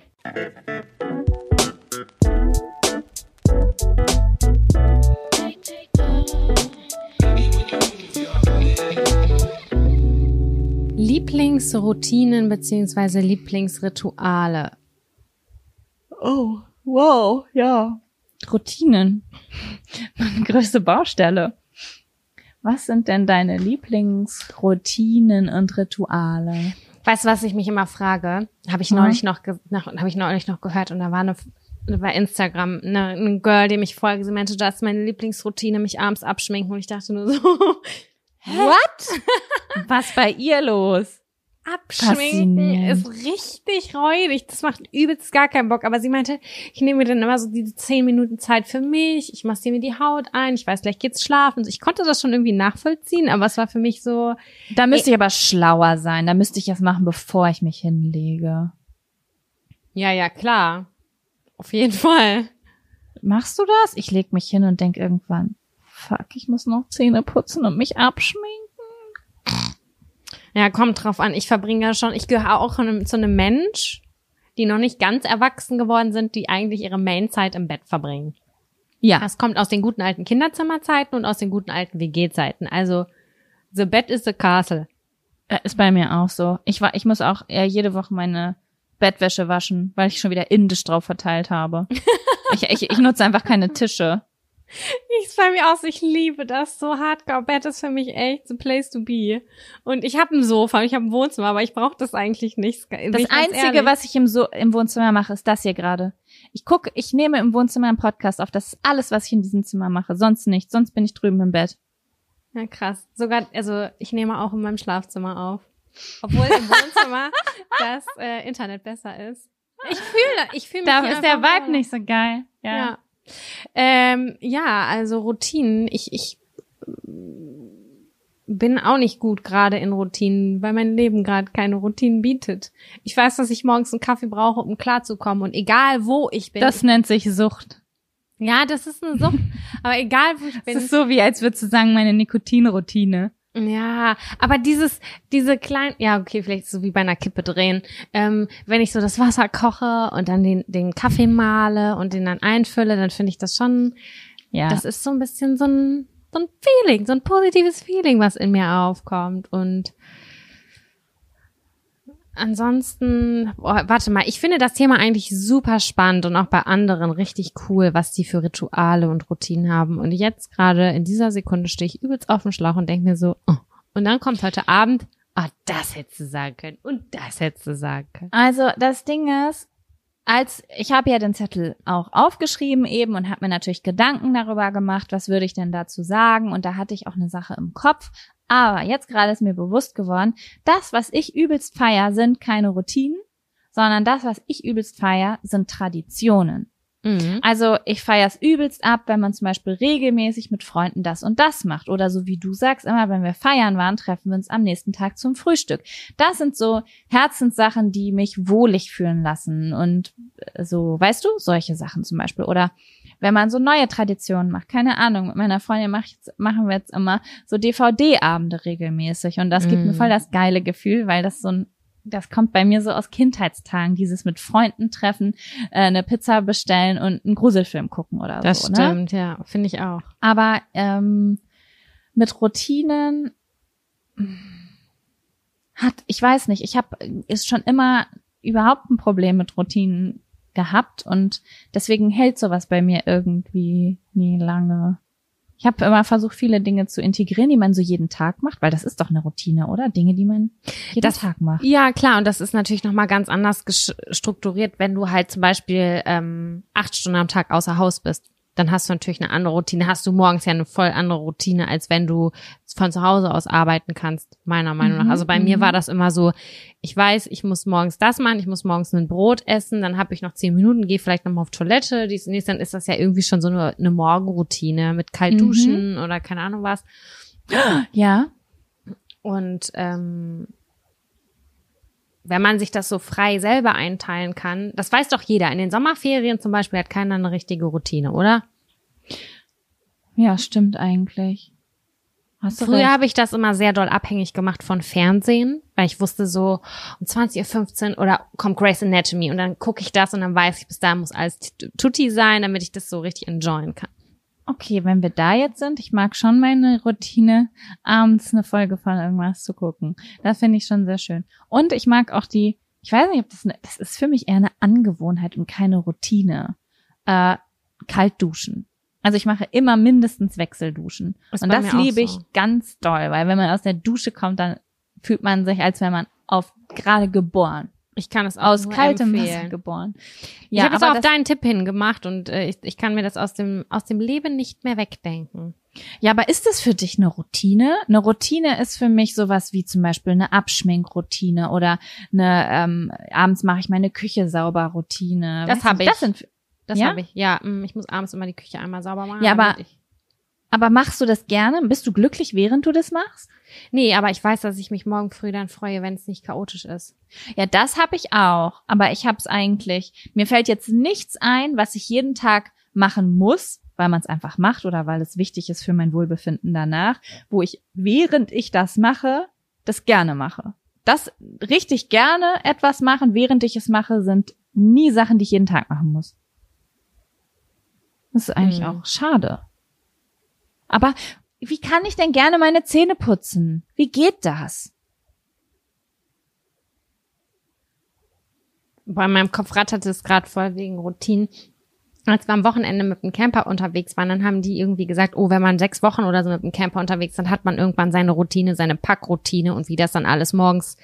Lieblingsroutinen beziehungsweise Lieblingsrituale? Oh, wow, ja. Routinen. Meine größte Baustelle. Was sind denn deine Lieblingsroutinen und Rituale? Weißt du, was ich mich immer frage? Habe ich neulich noch, ge- noch habe ich neulich noch gehört und da war eine bei Instagram eine, eine Girl, die mich folgt, sie meinte, das ist meine Lieblingsroutine, mich abends abschminken und ich dachte nur so, what? Was bei ihr los? Abschminken ist richtig räudig. Das macht übelst gar keinen Bock. Aber sie meinte, ich nehme mir dann immer so diese zehn Minuten Zeit für mich. Ich massiere mir die Haut ein. Ich weiß, gleich geht's schlafen. Ich konnte das schon irgendwie nachvollziehen, aber es war für mich so. Da müsste ich aber schlauer sein. Da müsste ich das machen, bevor ich mich hinlege. Ja, ja, klar. Auf jeden Fall. Machst du das? Ich leg mich hin und denk irgendwann, fuck, ich muss noch Zähne putzen und mich abschminken. Ja, kommt drauf an. Ich verbringe ja schon, ich gehöre auch zu einem Mensch, die noch nicht ganz erwachsen geworden sind, die eigentlich ihre Mainzeit im Bett verbringen. Ja. Das kommt aus den guten alten Kinderzimmerzeiten und aus den guten alten W G-Zeiten. Also, the bed is the castle. Ist bei mir auch so. Ich war, ich muss auch eher jede Woche meine Bettwäsche waschen, weil ich schon wieder indisch drauf verteilt habe. ich, ich, ich nutze einfach keine Tische. Ich bei mir aus, ich liebe das so hardcore. Bett ist für mich echt the place to be. Und ich habe ein Sofa, ich habe ein Wohnzimmer, aber ich brauche das eigentlich nicht. Das Einzige, was ich im, so- im Wohnzimmer mache, ist das hier gerade. Ich gucke, ich nehme im Wohnzimmer einen Podcast auf. Das ist alles, was ich in diesem Zimmer mache. Sonst nichts. Sonst bin ich drüben im Bett. Ja, krass. Sogar, also ich nehme auch in meinem Schlafzimmer auf. Obwohl im Wohnzimmer das äh, Internet besser ist. Ich fühle, ich fühle mich. Da ist der Vibe wohl nicht so geil. Ja. ja. Ähm, ja, also Routinen. Ich, ich bin auch nicht gut gerade in Routinen, weil mein Leben gerade keine Routinen bietet. Ich weiß, dass ich morgens einen Kaffee brauche, um klarzukommen. Und egal, wo ich bin. Das nennt sich Sucht. Ja, das ist eine Sucht. Aber egal, wo ich bin. Das ist so, wie als würdest du sagen, meine Nikotinroutine. Ja, aber dieses, diese kleinen, ja, okay, vielleicht so wie bei einer Kippe drehen, ähm, wenn ich so das Wasser koche und dann den, den Kaffee mahle und den dann einfülle, dann finde ich das schon, ja, das ist so ein bisschen so ein, so ein Feeling, so ein positives Feeling, was in mir aufkommt und ansonsten, oh, warte mal, ich finde das Thema eigentlich super spannend und auch bei anderen richtig cool, was die für Rituale und Routinen haben. Und jetzt gerade in dieser Sekunde stehe ich übelst auf dem Schlauch und denke mir so, oh. Und dann kommt heute Abend, oh, das hättest du sagen können und das hättest du sagen können. Also das Ding ist, als ich habe ja den Zettel auch aufgeschrieben eben und habe mir natürlich Gedanken darüber gemacht, was würde ich denn dazu sagen. Und da hatte ich auch eine Sache im Kopf. Aber jetzt gerade ist mir bewusst geworden, das, was ich übelst feier, sind keine Routinen, sondern das, was ich übelst feier, sind Traditionen. Mhm. Also ich feiere es übelst ab, wenn man zum Beispiel regelmäßig mit Freunden das und das macht. Oder so wie du sagst, immer wenn wir feiern waren, treffen wir uns am nächsten Tag zum Frühstück. Das sind so Herzenssachen, die mich wohlig fühlen lassen. Und so, weißt du, solche Sachen zum Beispiel. Oder wenn man so neue Traditionen macht, keine Ahnung, mit meiner Freundin mach jetzt, machen wir jetzt immer so D V D-Abende regelmäßig und das gibt mm. mir voll das geile Gefühl, weil das so ein, das kommt bei mir so aus Kindheitstagen, dieses mit Freunden treffen, äh, eine Pizza bestellen und einen Gruselfilm gucken oder das so. Das stimmt, ne? Ja, finde ich auch. Aber ähm, mit Routinen hat, ich weiß nicht, ich habe ist schon immer überhaupt ein Problem mit Routinen gehabt und deswegen hält sowas bei mir irgendwie nie lange. Ich habe immer versucht, viele Dinge zu integrieren, die man so jeden Tag macht, weil das ist doch eine Routine, oder? Dinge, die man jeden das, Tag macht. Ja, klar. Und das ist natürlich nochmal ganz anders ges- strukturiert, wenn du halt zum Beispiel ähm, acht Stunden am Tag außer Haus bist. Dann hast du natürlich eine andere Routine. Hast du morgens ja eine voll andere Routine, als wenn du von zu Hause aus arbeiten kannst, meiner Meinung nach. Also bei mhm. mir war das immer so, ich weiß, ich muss morgens das machen, ich muss morgens ein Brot essen, dann habe ich noch zehn Minuten, gehe vielleicht nochmal auf Toilette, dies und dies, dann ist das ja irgendwie schon so eine, eine Morgenroutine mit kalt duschen mhm. oder keine Ahnung was. Ja. Und ähm, wenn man sich das so frei selber einteilen kann, das weiß doch jeder. In den Sommerferien zum Beispiel hat keiner eine richtige Routine, oder? Ja, stimmt eigentlich. Hast du recht. Früher habe ich das immer sehr doll abhängig gemacht von Fernsehen, weil ich wusste so um zwanzig Uhr fünfzehn oder kommt Grey's Anatomy und dann gucke ich das und dann weiß ich, bis dahin muss alles tutti sein, damit ich das so richtig enjoyen kann. okay, wenn wir da jetzt sind, ich mag schon meine Routine, abends eine Folge von irgendwas zu gucken. Das finde ich schon sehr schön. Und ich mag auch die, ich weiß nicht, ob das, eine, das ist für mich eher eine Angewohnheit und keine Routine, äh, kalt duschen. Also ich mache immer mindestens Wechselduschen. Ist und das liebe ich so. Ganz doll, weil wenn man aus der Dusche kommt, dann fühlt man sich, als wäre man auf gerade geboren. Ich kann es auch aus kaltem Wasser geboren. Ja, ich habe es auch auf deinen Tipp hin gemacht und äh, ich, ich kann mir das aus dem aus dem Leben nicht mehr wegdenken. Ja, aber ist das für dich eine Routine? Eine Routine ist für mich sowas wie zum Beispiel eine Abschminkroutine oder eine ähm, abends mache ich meine Küche sauber Routine. Das habe ich. Das, sind, das ja? habe ich. Ja, ich muss abends immer die Küche einmal sauber machen. Ja, aber ich. Aber machst du das gerne? Bist du glücklich, während du das machst? Nee, aber ich weiß, dass ich mich morgen früh dann freue, wenn es nicht chaotisch ist. Ja, das habe ich auch. Aber ich habe es eigentlich. Mir fällt jetzt nichts ein, was ich jeden Tag machen muss, weil man es einfach macht oder weil es wichtig ist für mein Wohlbefinden danach, wo ich, während ich das mache, das gerne mache. Das richtig gerne etwas machen, während ich es mache, sind nie Sachen, die ich jeden Tag machen muss. Das ist eigentlich hm. auch schade. Aber wie kann ich denn gerne meine Zähne putzen? Wie geht das? Bei meinem Kopf ratterte es gerade voll wegen Routinen. Als wir am Wochenende mit dem Camper unterwegs waren, dann haben die irgendwie gesagt, oh, wenn man sechs Wochen oder so mit dem Camper unterwegs ist, dann hat man irgendwann seine Routine, seine Packroutine und wie das dann alles morgens,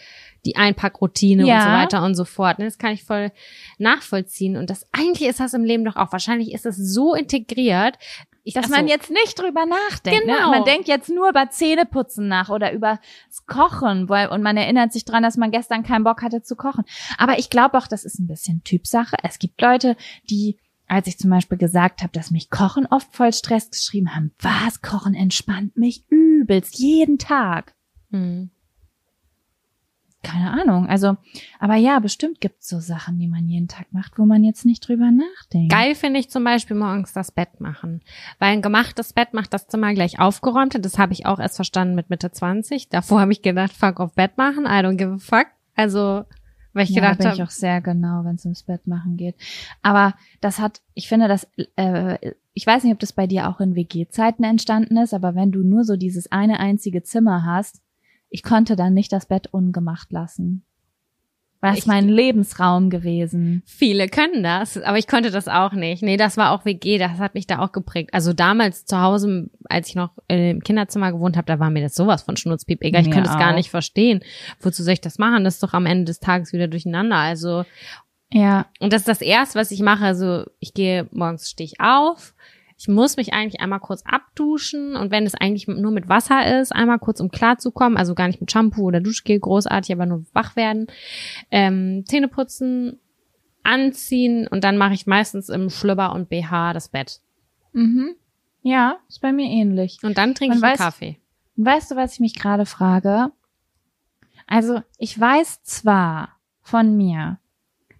die Einpackroutine ja. und so weiter und so fort. Das kann ich voll nachvollziehen. Und das eigentlich ist das im Leben doch auch. Wahrscheinlich ist es so integriert, Ich, dass, dass man so jetzt nicht drüber nachdenkt. Genau. Ne? Man denkt jetzt nur über Zähneputzen nach oder über das Kochen, weil, und man erinnert sich dran, dass man gestern keinen Bock hatte zu kochen. Aber ich glaube auch, das ist ein bisschen Typsache. Es gibt Leute, die, als ich zum Beispiel gesagt habe, dass mich Kochen oft voll Stress geschrieben haben, was, Kochen entspannt mich übelst, jeden Tag. Hm. Keine Ahnung, also, aber ja, bestimmt gibt's so Sachen, die man jeden Tag macht, wo man jetzt nicht drüber nachdenkt. Geil finde ich zum Beispiel morgens das Bett machen, weil ein gemachtes Bett macht das Zimmer gleich aufgeräumt. Das habe ich auch erst verstanden mit Mitte zwanzig. Davor habe ich gedacht, fuck auf Bett machen, I don't give a fuck. Also, weil ich ja, gedacht habe. Da bin ich auch sehr genau, wenn es ums Bett machen geht. Aber das hat, ich finde das, äh, ich weiß nicht, ob das bei dir auch in W G-Zeiten entstanden ist, aber wenn du nur so dieses eine einzige Zimmer hast, ich konnte dann nicht das Bett ungemacht lassen. Das ist mein Lebensraum gewesen. Viele können das, aber ich konnte das auch nicht. Nee, das war auch W G, das hat mich da auch geprägt. Also damals zu Hause, als ich noch im Kinderzimmer gewohnt habe, da war mir das sowas von Schnurzpiep. Egal, ich könnte es gar nicht verstehen. Wozu soll ich das machen? Das ist doch am Ende des Tages wieder durcheinander. Also ja. Und das ist das Erste, was ich mache. Also ich gehe morgens, stehe ich auf. Ich muss mich eigentlich einmal kurz abduschen und wenn es eigentlich nur mit Wasser ist, einmal kurz, um klarzukommen, also gar nicht mit Shampoo oder Duschgel großartig, aber nur wach werden, ähm, Zähne putzen, anziehen und dann mache ich meistens im Schlüpper und B H das Bett. Mhm. Ja, ist bei mir ähnlich. Und dann trinke und ich weißt, einen Kaffee. Weißt du, was ich mich gerade frage? Also ich weiß zwar von mir,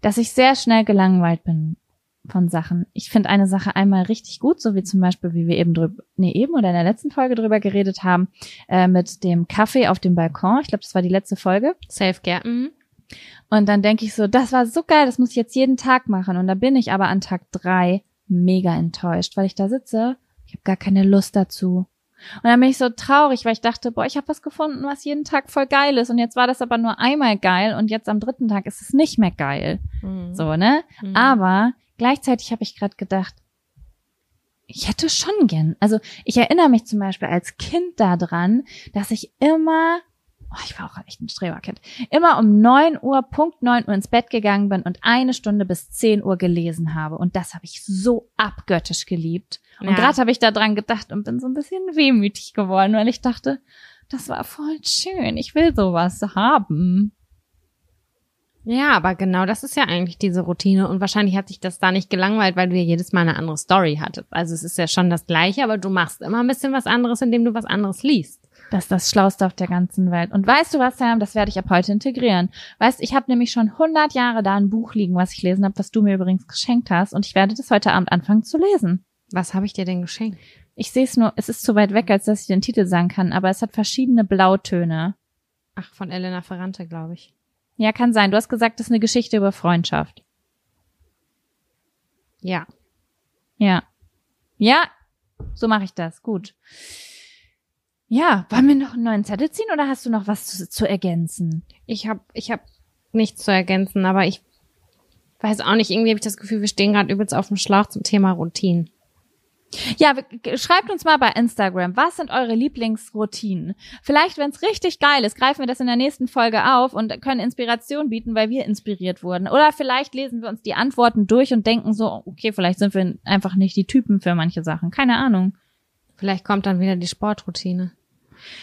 dass ich sehr schnell gelangweilt bin von Sachen. Ich finde eine Sache einmal richtig gut, so wie zum Beispiel, wie wir eben drüber, nee, eben oder in der letzten Folge drüber geredet haben, äh, mit dem Kaffee auf dem Balkon. Ich glaube, das war die letzte Folge. Self-Care. Mhm. Und dann denke ich so, das war so geil, das muss ich jetzt jeden Tag machen. Und da bin ich aber an Tag drei mega enttäuscht, weil ich da sitze, ich habe gar keine Lust dazu. Und dann bin ich so traurig, weil ich dachte, boah, ich habe was gefunden, was jeden Tag voll geil ist. Und jetzt war das aber nur einmal geil und jetzt am dritten Tag ist es nicht mehr geil. Mhm. So, ne? Mhm. Aber gleichzeitig habe ich gerade gedacht, ich hätte schon gern, also ich erinnere mich zum Beispiel als Kind daran, dass ich immer, oh, ich war auch echt ein Streberkind, immer um neun Uhr, Punkt neun Uhr ins Bett gegangen bin und eine Stunde bis zehn Uhr gelesen habe. Und das habe ich so abgöttisch geliebt. Und ja. gerade habe ich daran gedacht und bin so ein bisschen wehmütig geworden, weil ich dachte, das war voll schön, ich will sowas haben. Ja, aber genau das ist ja eigentlich diese Routine und wahrscheinlich hat dich das da nicht gelangweilt, weil du ja jedes Mal eine andere Story hattest. Also es ist ja schon das Gleiche, aber du machst immer ein bisschen was anderes, indem du was anderes liest. Das ist das Schlauste auf der ganzen Welt. Und weißt du was, Sam, das werde ich ab heute integrieren. Weißt, ich habe nämlich schon hundert Jahre da ein Buch liegen, was ich gelesen habe, was du mir übrigens geschenkt hast und ich werde das heute Abend anfangen zu lesen. Was habe ich dir denn geschenkt? Ich sehe es nur, es ist zu weit weg, als dass ich den Titel sagen kann, aber es hat verschiedene Blautöne. Ach, von Elena Ferrante, glaube ich. Ja, kann sein. Du hast gesagt, das ist eine Geschichte über Freundschaft. Ja. Ja. Ja, so mache ich das. Gut. Ja, wollen wir noch einen neuen Zettel ziehen oder hast du noch was zu, zu ergänzen? Ich habe ich hab nichts zu ergänzen, aber ich weiß auch nicht, irgendwie habe ich das Gefühl, wir stehen gerade übelst auf dem Schlauch zum Thema Routinen. Ja, schreibt uns mal bei Instagram, was sind eure Lieblingsroutinen? Vielleicht, wenn es richtig geil ist, greifen wir das in der nächsten Folge auf und können Inspiration bieten, weil wir inspiriert wurden. Oder vielleicht lesen wir uns die Antworten durch und denken so, okay, vielleicht sind wir einfach nicht die Typen für manche Sachen. Keine Ahnung. Vielleicht kommt dann wieder die Sportroutine.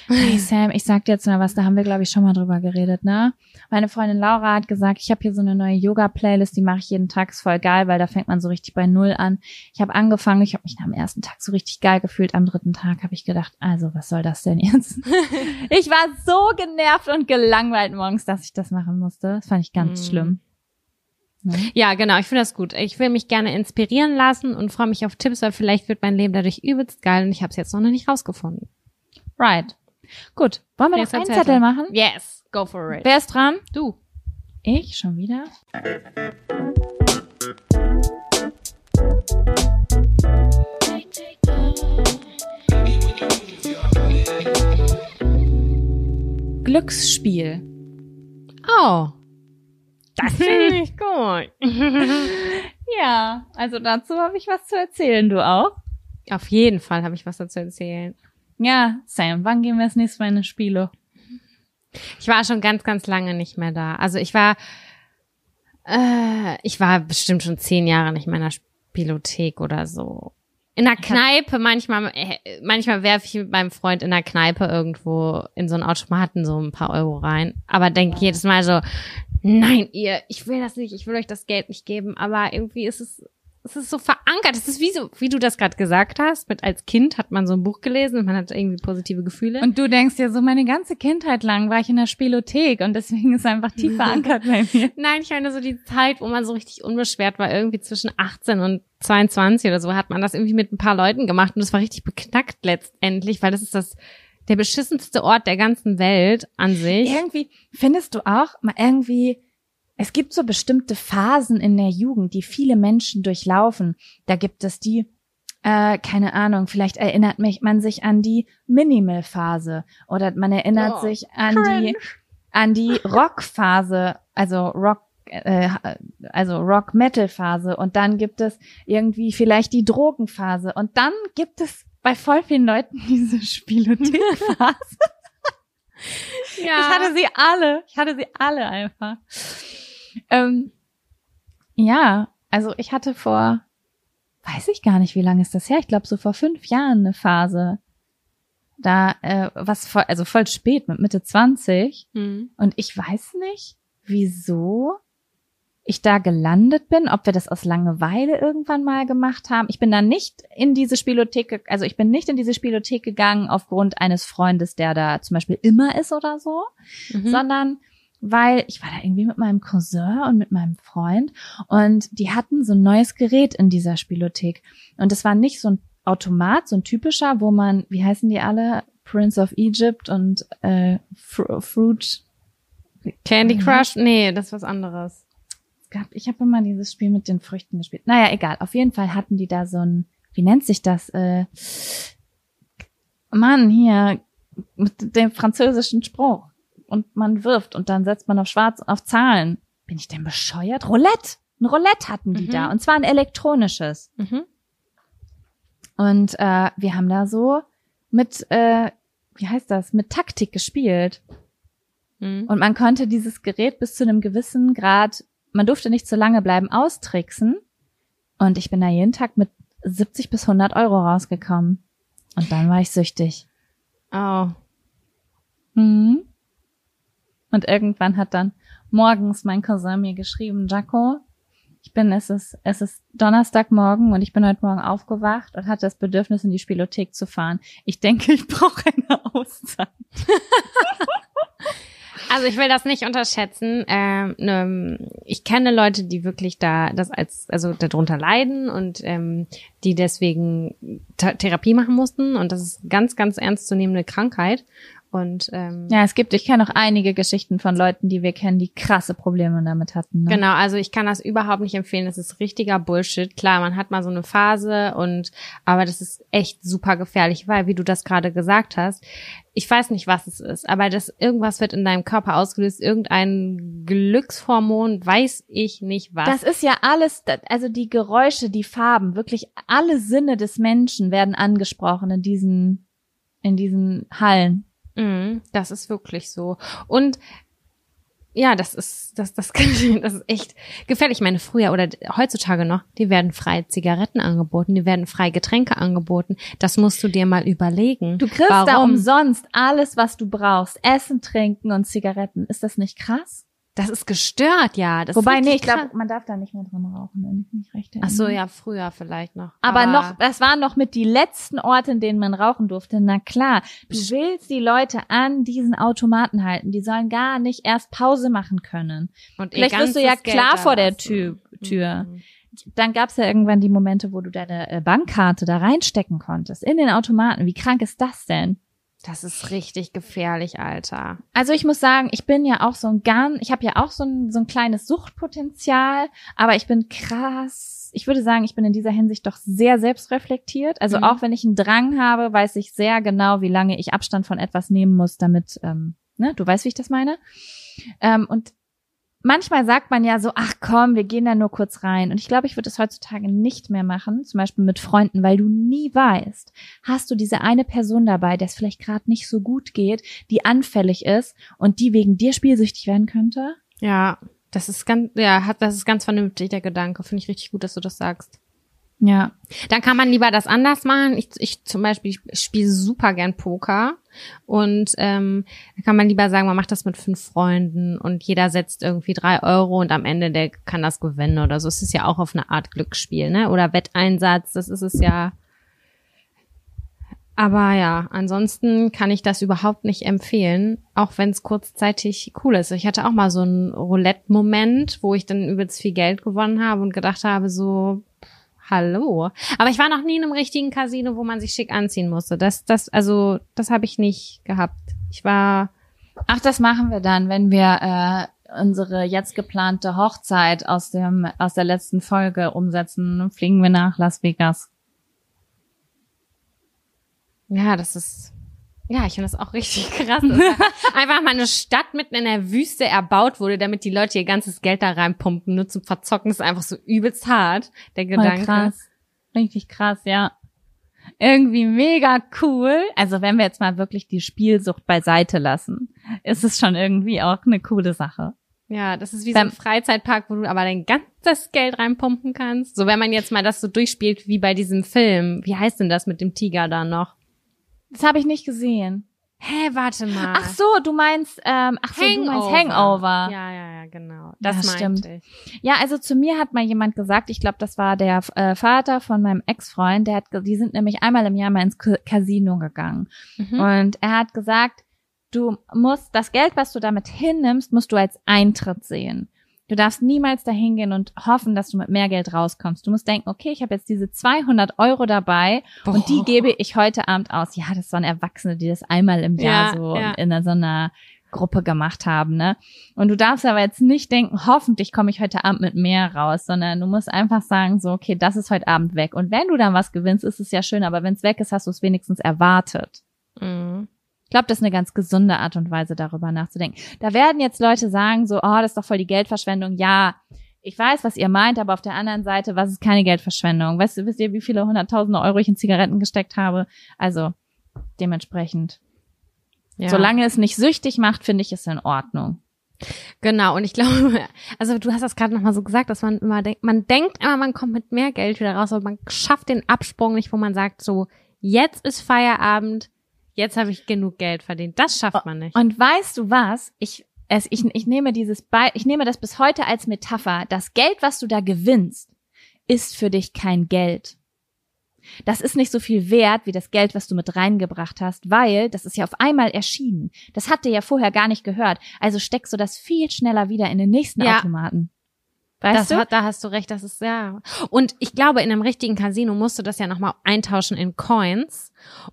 Hey Sam, ich sag dir jetzt mal was, da haben wir, glaube ich, schon mal drüber geredet, ne? Meine Freundin Laura hat gesagt, ich habe hier so eine neue Yoga-Playlist, die mache ich jeden Tag, ist voll geil, weil da fängt man so richtig bei Null an. Ich habe angefangen, ich habe mich am ersten Tag so richtig geil gefühlt, am dritten Tag habe ich gedacht, also was soll das denn jetzt? Ich war so genervt und gelangweilt morgens, dass ich das machen musste. Das fand ich ganz mm. schlimm. Ne? Ja, genau, ich finde das gut. Ich will mich gerne inspirieren lassen und freue mich auf Tipps, weil vielleicht wird mein Leben dadurch übelst geil und ich habe es jetzt noch nicht rausgefunden. Right. Gut. Wollen wir noch einen Zettel machen? Yes. Go for it. Wer ist dran? Du. Ich? Schon wieder? Glücksspiel. Oh. Das finde ich gut. Ja. Also dazu habe ich was zu erzählen. Du auch? Auf jeden Fall habe ich was dazu erzählen. Ja, Sam, wann gehen wir das nächste Mal in eine Spiele? Ich war schon ganz, ganz lange nicht mehr da. Also ich war, äh, ich war bestimmt schon zehn Jahre nicht mehr in einer Spielothek oder so. In einer Kneipe manchmal, manchmal werfe ich mit meinem Freund in einer Kneipe irgendwo in so einen Automaten so ein paar Euro rein. Aber denke jedes Mal so, nein, ihr, ich will das nicht, ich will euch das Geld nicht geben. Aber irgendwie ist es... Es ist so verankert. Es ist wie so, wie du das gerade gesagt hast. Mit als Kind hat man so ein Buch gelesen und man hat irgendwie positive Gefühle. Und du denkst dir so, meine ganze Kindheit lang war ich in der Spielothek und deswegen ist es einfach tief verankert bei mir. Nein, ich meine so die Zeit, wo man so richtig unbeschwert war, irgendwie zwischen achtzehn und zweiundzwanzig oder so, hat man das irgendwie mit ein paar Leuten gemacht und das war richtig beknackt letztendlich, weil das ist das der beschissenste Ort der ganzen Welt an sich. Irgendwie findest du auch mal irgendwie. Es gibt so bestimmte Phasen in der Jugend, die viele Menschen durchlaufen. Da gibt es die, äh, keine Ahnung, vielleicht erinnert mich man sich an die Minimal-Phase oder man erinnert oh, sich an cringe. die an die Rock-Phase, also Rock, äh, also Rock-Metal-Phase. Und dann gibt es irgendwie vielleicht die Drogenphase. Und dann gibt es bei voll vielen Leuten diese Spielothek-Phase. Ja. Ich hatte sie alle. Ich hatte sie alle einfach. Ähm, ja, also ich hatte vor, weiß ich gar nicht, wie lange ist das her? Ich glaube, so vor fünf Jahren eine Phase. Da, äh, was voll, also voll spät, mit Mitte zwanzig. Mhm. Und ich weiß nicht, wieso ich da gelandet bin, ob wir das aus Langeweile irgendwann mal gemacht haben. Ich bin da nicht in diese Spielothek, also ich bin nicht in diese Spielothek gegangen aufgrund eines Freundes, der da zum Beispiel immer ist oder so, mhm. sondern weil ich war da irgendwie mit meinem Cousin und mit meinem Freund und die hatten so ein neues Gerät in dieser Spielothek. Und das war nicht so ein Automat, so ein typischer, wo man, wie heißen die alle? Prince of Egypt und äh, Fruit. Candy Crush? Nee, das ist was anderes. Ich habe immer dieses Spiel mit den Früchten gespielt. Naja, egal. Auf jeden Fall hatten die da so ein, wie nennt sich das? Äh, Mann, hier, mit dem französischen Spruch. Und man wirft und dann setzt man auf Schwarz, auf Zahlen. Bin ich denn bescheuert? Roulette. Ein Roulette hatten die mhm. da. Und zwar ein elektronisches. Mhm. Und äh, wir haben da so mit, äh, wie heißt das? Mit Taktik gespielt. Mhm. Und man konnte dieses Gerät bis zu einem gewissen Grad, man durfte nicht zu lange bleiben, austricksen. Und ich bin da jeden Tag mit siebzig bis hundert Euro rausgekommen. Und dann war ich süchtig. Oh. Mhm. Und irgendwann hat dann morgens mein Cousin mir geschrieben, Jaco, ich bin, es ist, es ist Donnerstagmorgen und ich bin heute Morgen aufgewacht und hatte das Bedürfnis, in die Spielothek zu fahren. Ich denke, ich brauche eine Auszeit. Also ich will das nicht unterschätzen. Ähm, ne, ich kenne Leute, die wirklich da das als also darunter leiden und ähm, die deswegen Therapie machen mussten. Und das ist ganz, ganz ernstzunehmende Krankheit. Und ähm, ja, es gibt, ich kenne auch einige Geschichten von Leuten, die wir kennen, die krasse Probleme damit hatten. Ne? Genau, also ich kann das überhaupt nicht empfehlen. Das ist richtiger Bullshit. Klar, man hat mal so eine Phase und aber das ist echt super gefährlich, weil, wie du das gerade gesagt hast, ich weiß nicht, was es ist, aber das irgendwas wird in deinem Körper ausgelöst, irgendein Glückshormon, weiß ich nicht was. Das ist ja alles, also die Geräusche, die Farben, wirklich alle Sinne des Menschen werden angesprochen in diesen, in diesen Hallen. Mhm, das ist wirklich so. Und ja, das ist, das, das kann ich, das ist echt gefährlich. Ich meine, früher oder heutzutage noch, die werden frei Zigaretten angeboten, die werden frei Getränke angeboten. Das musst du dir mal überlegen. Du kriegst Warum? da umsonst alles, was du brauchst. Essen, Trinken und Zigaretten. Ist das nicht krass? Das ist gestört, ja. Das Wobei, nee, ich glaube, man darf da nicht mehr dran rauchen, wenn ich mich recht erinnere. Ach so, ja, früher vielleicht noch. Aber, Aber noch, das waren noch mit die letzten Orte, in denen man rauchen durfte. Na klar, du willst die Leute an diesen Automaten halten. Die sollen gar nicht erst Pause machen können. Und vielleicht wirst du ja klar vor der Tür. Mhm. Dann gab's ja irgendwann die Momente, wo du deine Bankkarte da reinstecken konntest. In den Automaten. Wie krank ist das denn? Das ist richtig gefährlich, Alter. Also ich muss sagen, ich bin ja auch so ein Gan, ich habe ja auch so ein so ein kleines Suchtpotenzial, aber ich bin krass, ich würde sagen, ich bin in dieser Hinsicht doch sehr selbstreflektiert. Also mhm. auch wenn ich einen Drang habe, weiß ich sehr genau, wie lange ich Abstand von etwas nehmen muss, damit, ähm, ne, du weißt, wie ich das meine. Ähm, und manchmal sagt man ja so, ach komm, wir gehen da nur kurz rein. Und ich glaube, ich würde das heutzutage nicht mehr machen, zum Beispiel mit Freunden, weil du nie weißt, hast du diese eine Person dabei, der es vielleicht gerade nicht so gut geht, die anfällig ist und die wegen dir spielsüchtig werden könnte? Ja, das ist ganz, ja, hat, das ist ganz vernünftig, der Gedanke. Finde ich richtig gut, dass du das sagst. Ja. Dann kann man lieber das anders machen. Ich, ich zum Beispiel, ich spiele super gern Poker. Und ähm, da kann man lieber sagen, man macht das mit fünf Freunden und jeder setzt irgendwie drei Euro und am Ende der kann das gewinnen oder so. Es ist ja auch auf eine Art Glücksspiel, ne? Oder Wetteinsatz, das ist es ja. Aber ja, ansonsten kann ich das überhaupt nicht empfehlen, auch wenn es kurzzeitig cool ist. Ich hatte auch mal so einen Roulette-Moment, wo ich dann übelst viel Geld gewonnen habe und gedacht habe, so... Hallo. Aber ich war noch nie in einem richtigen Casino, wo man sich schick anziehen musste. Das, das, also, das habe ich nicht gehabt. Ich war. Ach, das machen wir dann, wenn wir äh, unsere jetzt geplante Hochzeit aus dem aus der letzten Folge umsetzen. Fliegen wir nach Las Vegas. Ja, das ist. Ja, ich finde das auch richtig krass. Einfach mal eine Stadt mitten in der Wüste erbaut wurde, damit die Leute ihr ganzes Geld da reinpumpen, nur zum Verzocken. Das ist einfach so übelst hart, der Gedanke. Voll krass. Richtig krass, ja. Irgendwie mega cool. Also wenn wir jetzt mal wirklich die Spielsucht beiseite lassen, ist es schon irgendwie auch eine coole Sache. Ja, das ist wie so ein Freizeitpark, wo du aber dein ganzes Geld reinpumpen kannst. So, wenn man jetzt mal das so durchspielt wie bei diesem Film. Wie heißt denn das mit dem Tiger da noch? Das habe ich nicht gesehen. Hä, warte mal. Ach so, du meinst, ähm, ach so, Hangover. du meinst Hangover. Ja, ja, ja, genau. Das ja, stimmt. Ich. Ja, also zu mir hat mal jemand gesagt, ich glaube, das war der äh, Vater von meinem Ex-Freund, der hat, die sind nämlich einmal im Jahr mal ins Casino gegangen. Mhm. Und er hat gesagt, du musst, das Geld, was du damit hinnimmst, musst du als Eintritt sehen. Du darfst niemals dahin gehen und hoffen, dass du mit mehr Geld rauskommst. Du musst denken, okay, ich habe jetzt diese zweihundert Euro dabei Boah. und die gebe ich heute Abend aus. Ja, das waren Erwachsene, die das einmal im Jahr ja, so ja. in einer, so einer Gruppe gemacht haben, ne? Und du darfst aber jetzt nicht denken, hoffentlich komme ich heute Abend mit mehr raus, sondern du musst einfach sagen, so, okay, das ist heute Abend weg. Und wenn du dann was gewinnst, ist es ja schön, aber wenn es weg ist, hast du es wenigstens erwartet. Mhm. Ich glaube, das ist eine ganz gesunde Art und Weise, darüber nachzudenken. Da werden jetzt Leute sagen so, oh, das ist doch voll die Geldverschwendung. Ja, ich weiß, was ihr meint, aber auf der anderen Seite, was ist keine Geldverschwendung? Weißt du, wisst ihr, wie viele hunderttausende Euro ich in Zigaretten gesteckt habe? Also dementsprechend. Ja. Solange es nicht süchtig macht, finde ich es in Ordnung. Genau, und ich glaube, also du hast das gerade nochmal so gesagt, dass man immer denkt, man denkt immer, man kommt mit mehr Geld wieder raus, aber man schafft den Absprung nicht, wo man sagt so, jetzt ist Feierabend, jetzt habe ich genug Geld verdient. Das schafft man nicht. Und weißt du was? Ich es ich ich nehme dieses Be- ich nehme das bis heute als Metapher. Das Geld, was du da gewinnst, ist für dich kein Geld. Das ist nicht so viel wert wie das Geld, was du mit reingebracht hast, weil das ist ja auf einmal erschienen. Das hat dir ja vorher gar nicht gehört. Also steckst du das viel schneller wieder in den nächsten ja. Automaten. Weißt das du? Hat, da hast du recht, das ist, ja. Und ich glaube, in einem richtigen Casino musst du das ja nochmal eintauschen in Coins.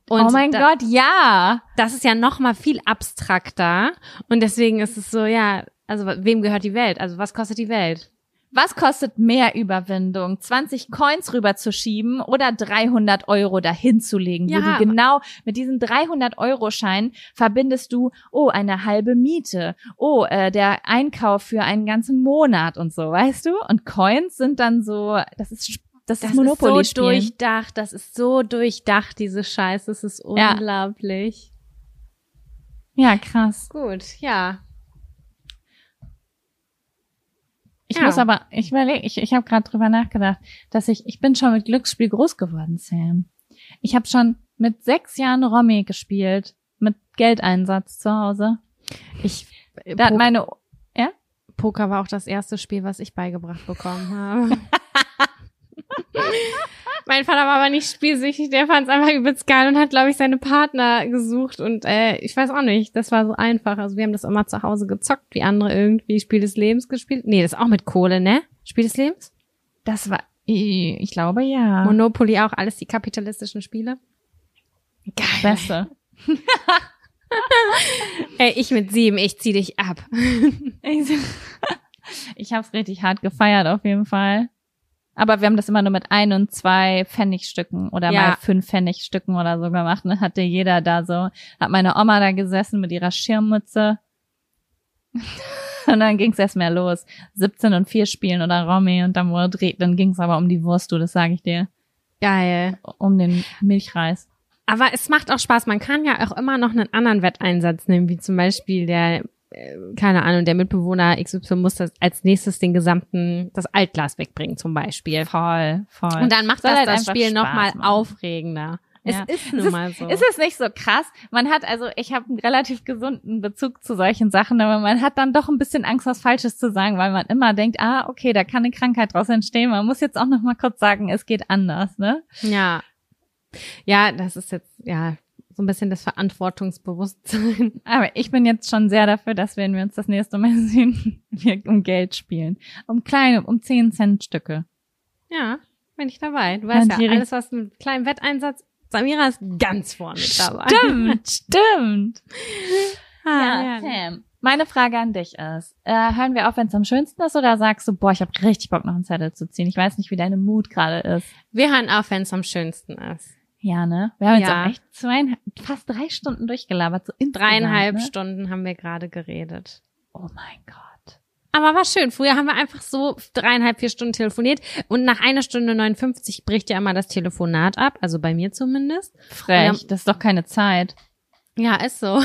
Und oh mein da, Gott, ja. Das ist ja nochmal viel abstrakter. Und deswegen ist es so, ja, also wem gehört die Welt? Also was kostet die Welt? Was kostet mehr Überwindung? zwanzig Coins rüberzuschieben oder dreihundert Euro dahinzulegen? Ja. Wo du genau mit diesen dreihundert Euro Schein verbindest du, oh, eine halbe Miete. Oh, äh, der Einkauf für einen ganzen Monat und so, weißt du? Und Coins sind dann so, das ist Das, das ist, Monopoly ist so durchdacht, das ist so durchdacht, diese Scheiße, das ist unglaublich. Ja, ja krass. Gut, ja. Ich ja. muss aber, ich überlege, ich, ich habe gerade drüber nachgedacht, dass ich, ich bin schon mit Glücksspiel groß geworden, Sam. Ich habe schon mit sechs Jahren Romy gespielt, mit Geldeinsatz zu Hause. Ich, da hat meine, ja? Poker war auch das erste Spiel, was ich beigebracht bekommen habe. Mein Vater war aber nicht spielsüchtig, der fand es einfach übelst geil und hat, glaube ich, seine Partner gesucht und äh, ich weiß auch nicht, das war so einfach. Also wir haben das immer zu Hause gezockt, wie andere irgendwie Spiel des Lebens gespielt. Nee, das ist auch mit Kohle, ne? Spiel des Lebens? Das war, ich glaube, ja. Monopoly auch, alles die kapitalistischen Spiele. Geil. Besser. Ey, ich mit sieben, ich zieh dich ab. Ich hab's richtig hart gefeiert auf jeden Fall. Aber wir haben das immer nur mit ein und zwei Pfennigstücken oder ja. mal fünf Pfennigstücken oder so gemacht. Und dann hatte jeder da so, hat meine Oma da gesessen mit ihrer Schirmmütze. Und dann ging's erst mehr los. siebzehn und vier spielen oder Romy und dann wurde dreht. Dann ging's aber um die Wurst, du, das sage ich dir. Geil. Um den Milchreis. Aber es macht auch Spaß. Man kann ja auch immer noch einen anderen Wetteinsatz nehmen, wie zum Beispiel der... keine Ahnung, der Mitbewohner X Y muss das als nächstes den gesamten, das Altglas wegbringen zum Beispiel. Voll, voll. Und dann macht das das Spiel nochmal aufregender. Ja. Es ist nun mal so. Ist es nicht so krass? Man hat also, ich habe einen relativ gesunden Bezug zu solchen Sachen, aber man hat dann doch ein bisschen Angst, was Falsches zu sagen, weil man immer denkt, ah, okay, da kann eine Krankheit draus entstehen. Man muss jetzt auch nochmal kurz sagen, es geht anders, ne? Ja. Ja, das ist jetzt, ja... so ein bisschen das Verantwortungsbewusstsein. Aber ich bin jetzt schon sehr dafür, dass wenn wir uns das nächste Mal sehen, wir um Geld spielen. Um kleine, um zehn Cent Stücke. Ja, bin ich dabei. Du weißt ja, ja alles, was mit kleinem Wetteinsatz, Samira ist ganz vorne mit dabei. Stimmt, stimmt. Ja, ja, Sam, meine Frage an dich ist, äh, hören wir auf, wenn es am schönsten ist, oder sagst du, boah, ich habe richtig Bock, noch einen Zettel zu ziehen. Ich weiß nicht, wie deine Mut gerade ist. Wir hören auf, wenn es am schönsten ist. Ja, ne? Wir haben ja. jetzt auch echt fast drei Stunden durchgelabert. So Dreieinhalb ne? Stunden haben wir gerade geredet. Oh mein Gott. Aber war schön. Früher haben wir einfach so dreieinhalb, vier Stunden telefoniert. Und nach einer Stunde neunundfünfzig bricht ja immer das Telefonat ab. Also bei mir zumindest. Frech. Das ist doch keine Zeit. Ja, ist so.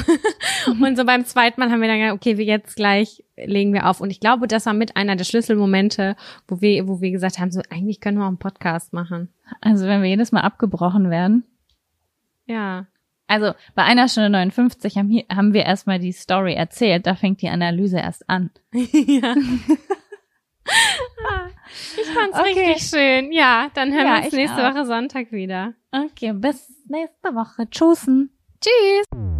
Und so beim zweiten Mal haben wir dann gedacht, okay, wir jetzt gleich legen wir auf. Und ich glaube, das war mit einer der Schlüsselmomente, wo wir, wo wir gesagt haben, so eigentlich können wir auch einen Podcast machen. Also wenn wir jedes Mal abgebrochen werden. Ja. Also bei einer Stunde neunundfünfzig haben, hier, haben wir erstmal die Story erzählt. Da fängt die Analyse erst an. Ja. Ich fand's okay. richtig schön. Ja, dann hören ja, wir uns nächste auch. Woche Sonntag wieder. Okay, bis nächste Woche. Tschüssen. Tschüss.